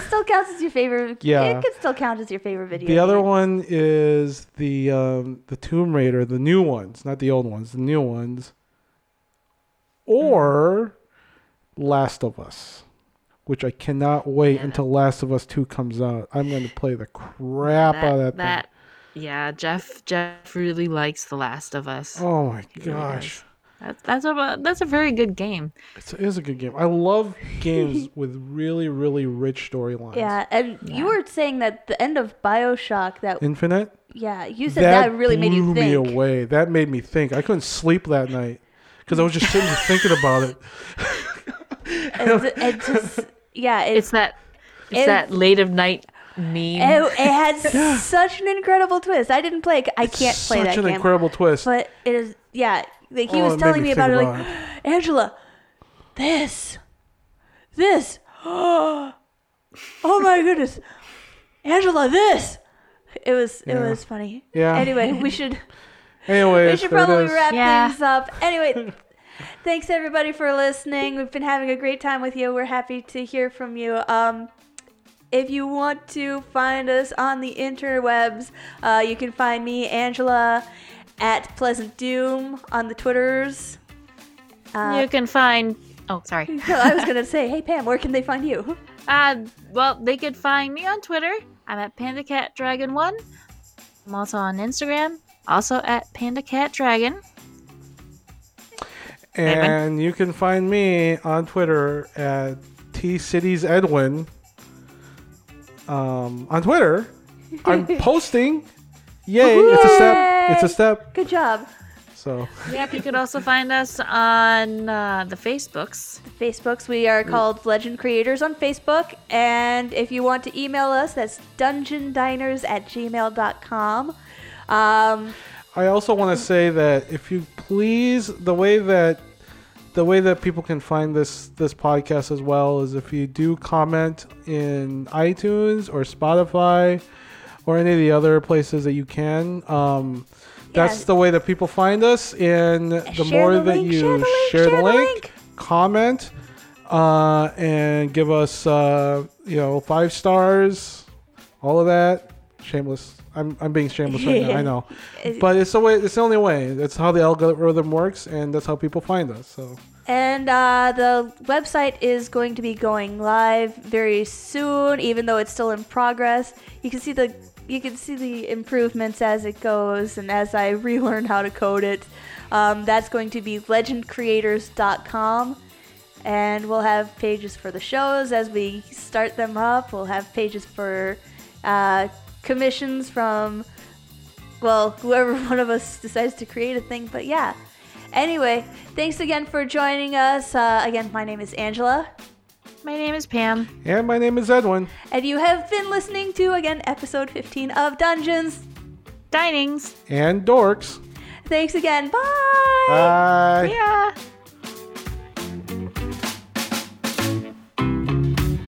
still counts as your favorite. Yeah. It could still count as your favorite video. The other one is the Tomb Raider, the new ones, not the old ones, the new ones. Or Last of Us, which I cannot wait until Last of Us 2 comes out. I'm going to play the crap out of that thing. Yeah, Jeff really likes The Last of Us. Oh my gosh. That's a very good game. It is a good game. I love games with really, really rich storylines. Yeah, and you were saying that the end of Bioshock that Infinite? Yeah, you said that really made you think. Blew me away. That made me think. I couldn't sleep that night because I was just sitting there thinking about it. It's that late of night meme. It had such an incredible twist. I didn't play. I can't play that game. Such an incredible twist. But it is. Yeah, like he was telling me about it. Like, Angela, this. Oh my goodness, Angela, this. It was funny. Yeah. Anyway, we should probably wrap things up. Anyway. Thanks, everybody, for listening. We've been having a great time with you. We're happy to hear from you. If you want to find us on the interwebs, you can find me, Angela, at Pleasant Doom on the Twitters. You can find... Oh, sorry. No, I was going to say, hey, Pam, where can they find you? Well, they could find me on Twitter. I'm at PandaCatDragon1. I'm also on Instagram, also at PandaCatDragon. And you can find me on Twitter at TCitiesEdwin. On Twitter, I'm posting. Yay! It's a step. Good job. So. Yep. You can also find us on the Facebooks. The Facebooks. We are called Legend Creators on Facebook. And if you want to email us, that's dungeondiners@gmail.com. I also want to say that if you please, the way that people can find this podcast as well is if you do comment in iTunes or Spotify or any of the other places that you can. That's the way that people find us. And the more that you share the link, comment, and give us 5 stars, all of that. Shameless. I'm being shameless right now. I know, but it's the way. It's the only way. That's how the algorithm works, and that's how people find us. So. And the website is going to be going live very soon, even though it's still in progress. You can see the improvements as it goes, and as I relearn how to code it. That's going to be legendcreators.com. And we'll have pages for the shows as we start them up. We'll have pages for. Commissions from, whoever one of us decides to create a thing. But yeah. Anyway, thanks again for joining us. Again, my name is Angela. My name is Pam. And my name is Edwin. And you have been listening to, again, episode 15 of Dungeons, Dinings, and Dorks. Thanks again. Bye. Bye. Yeah.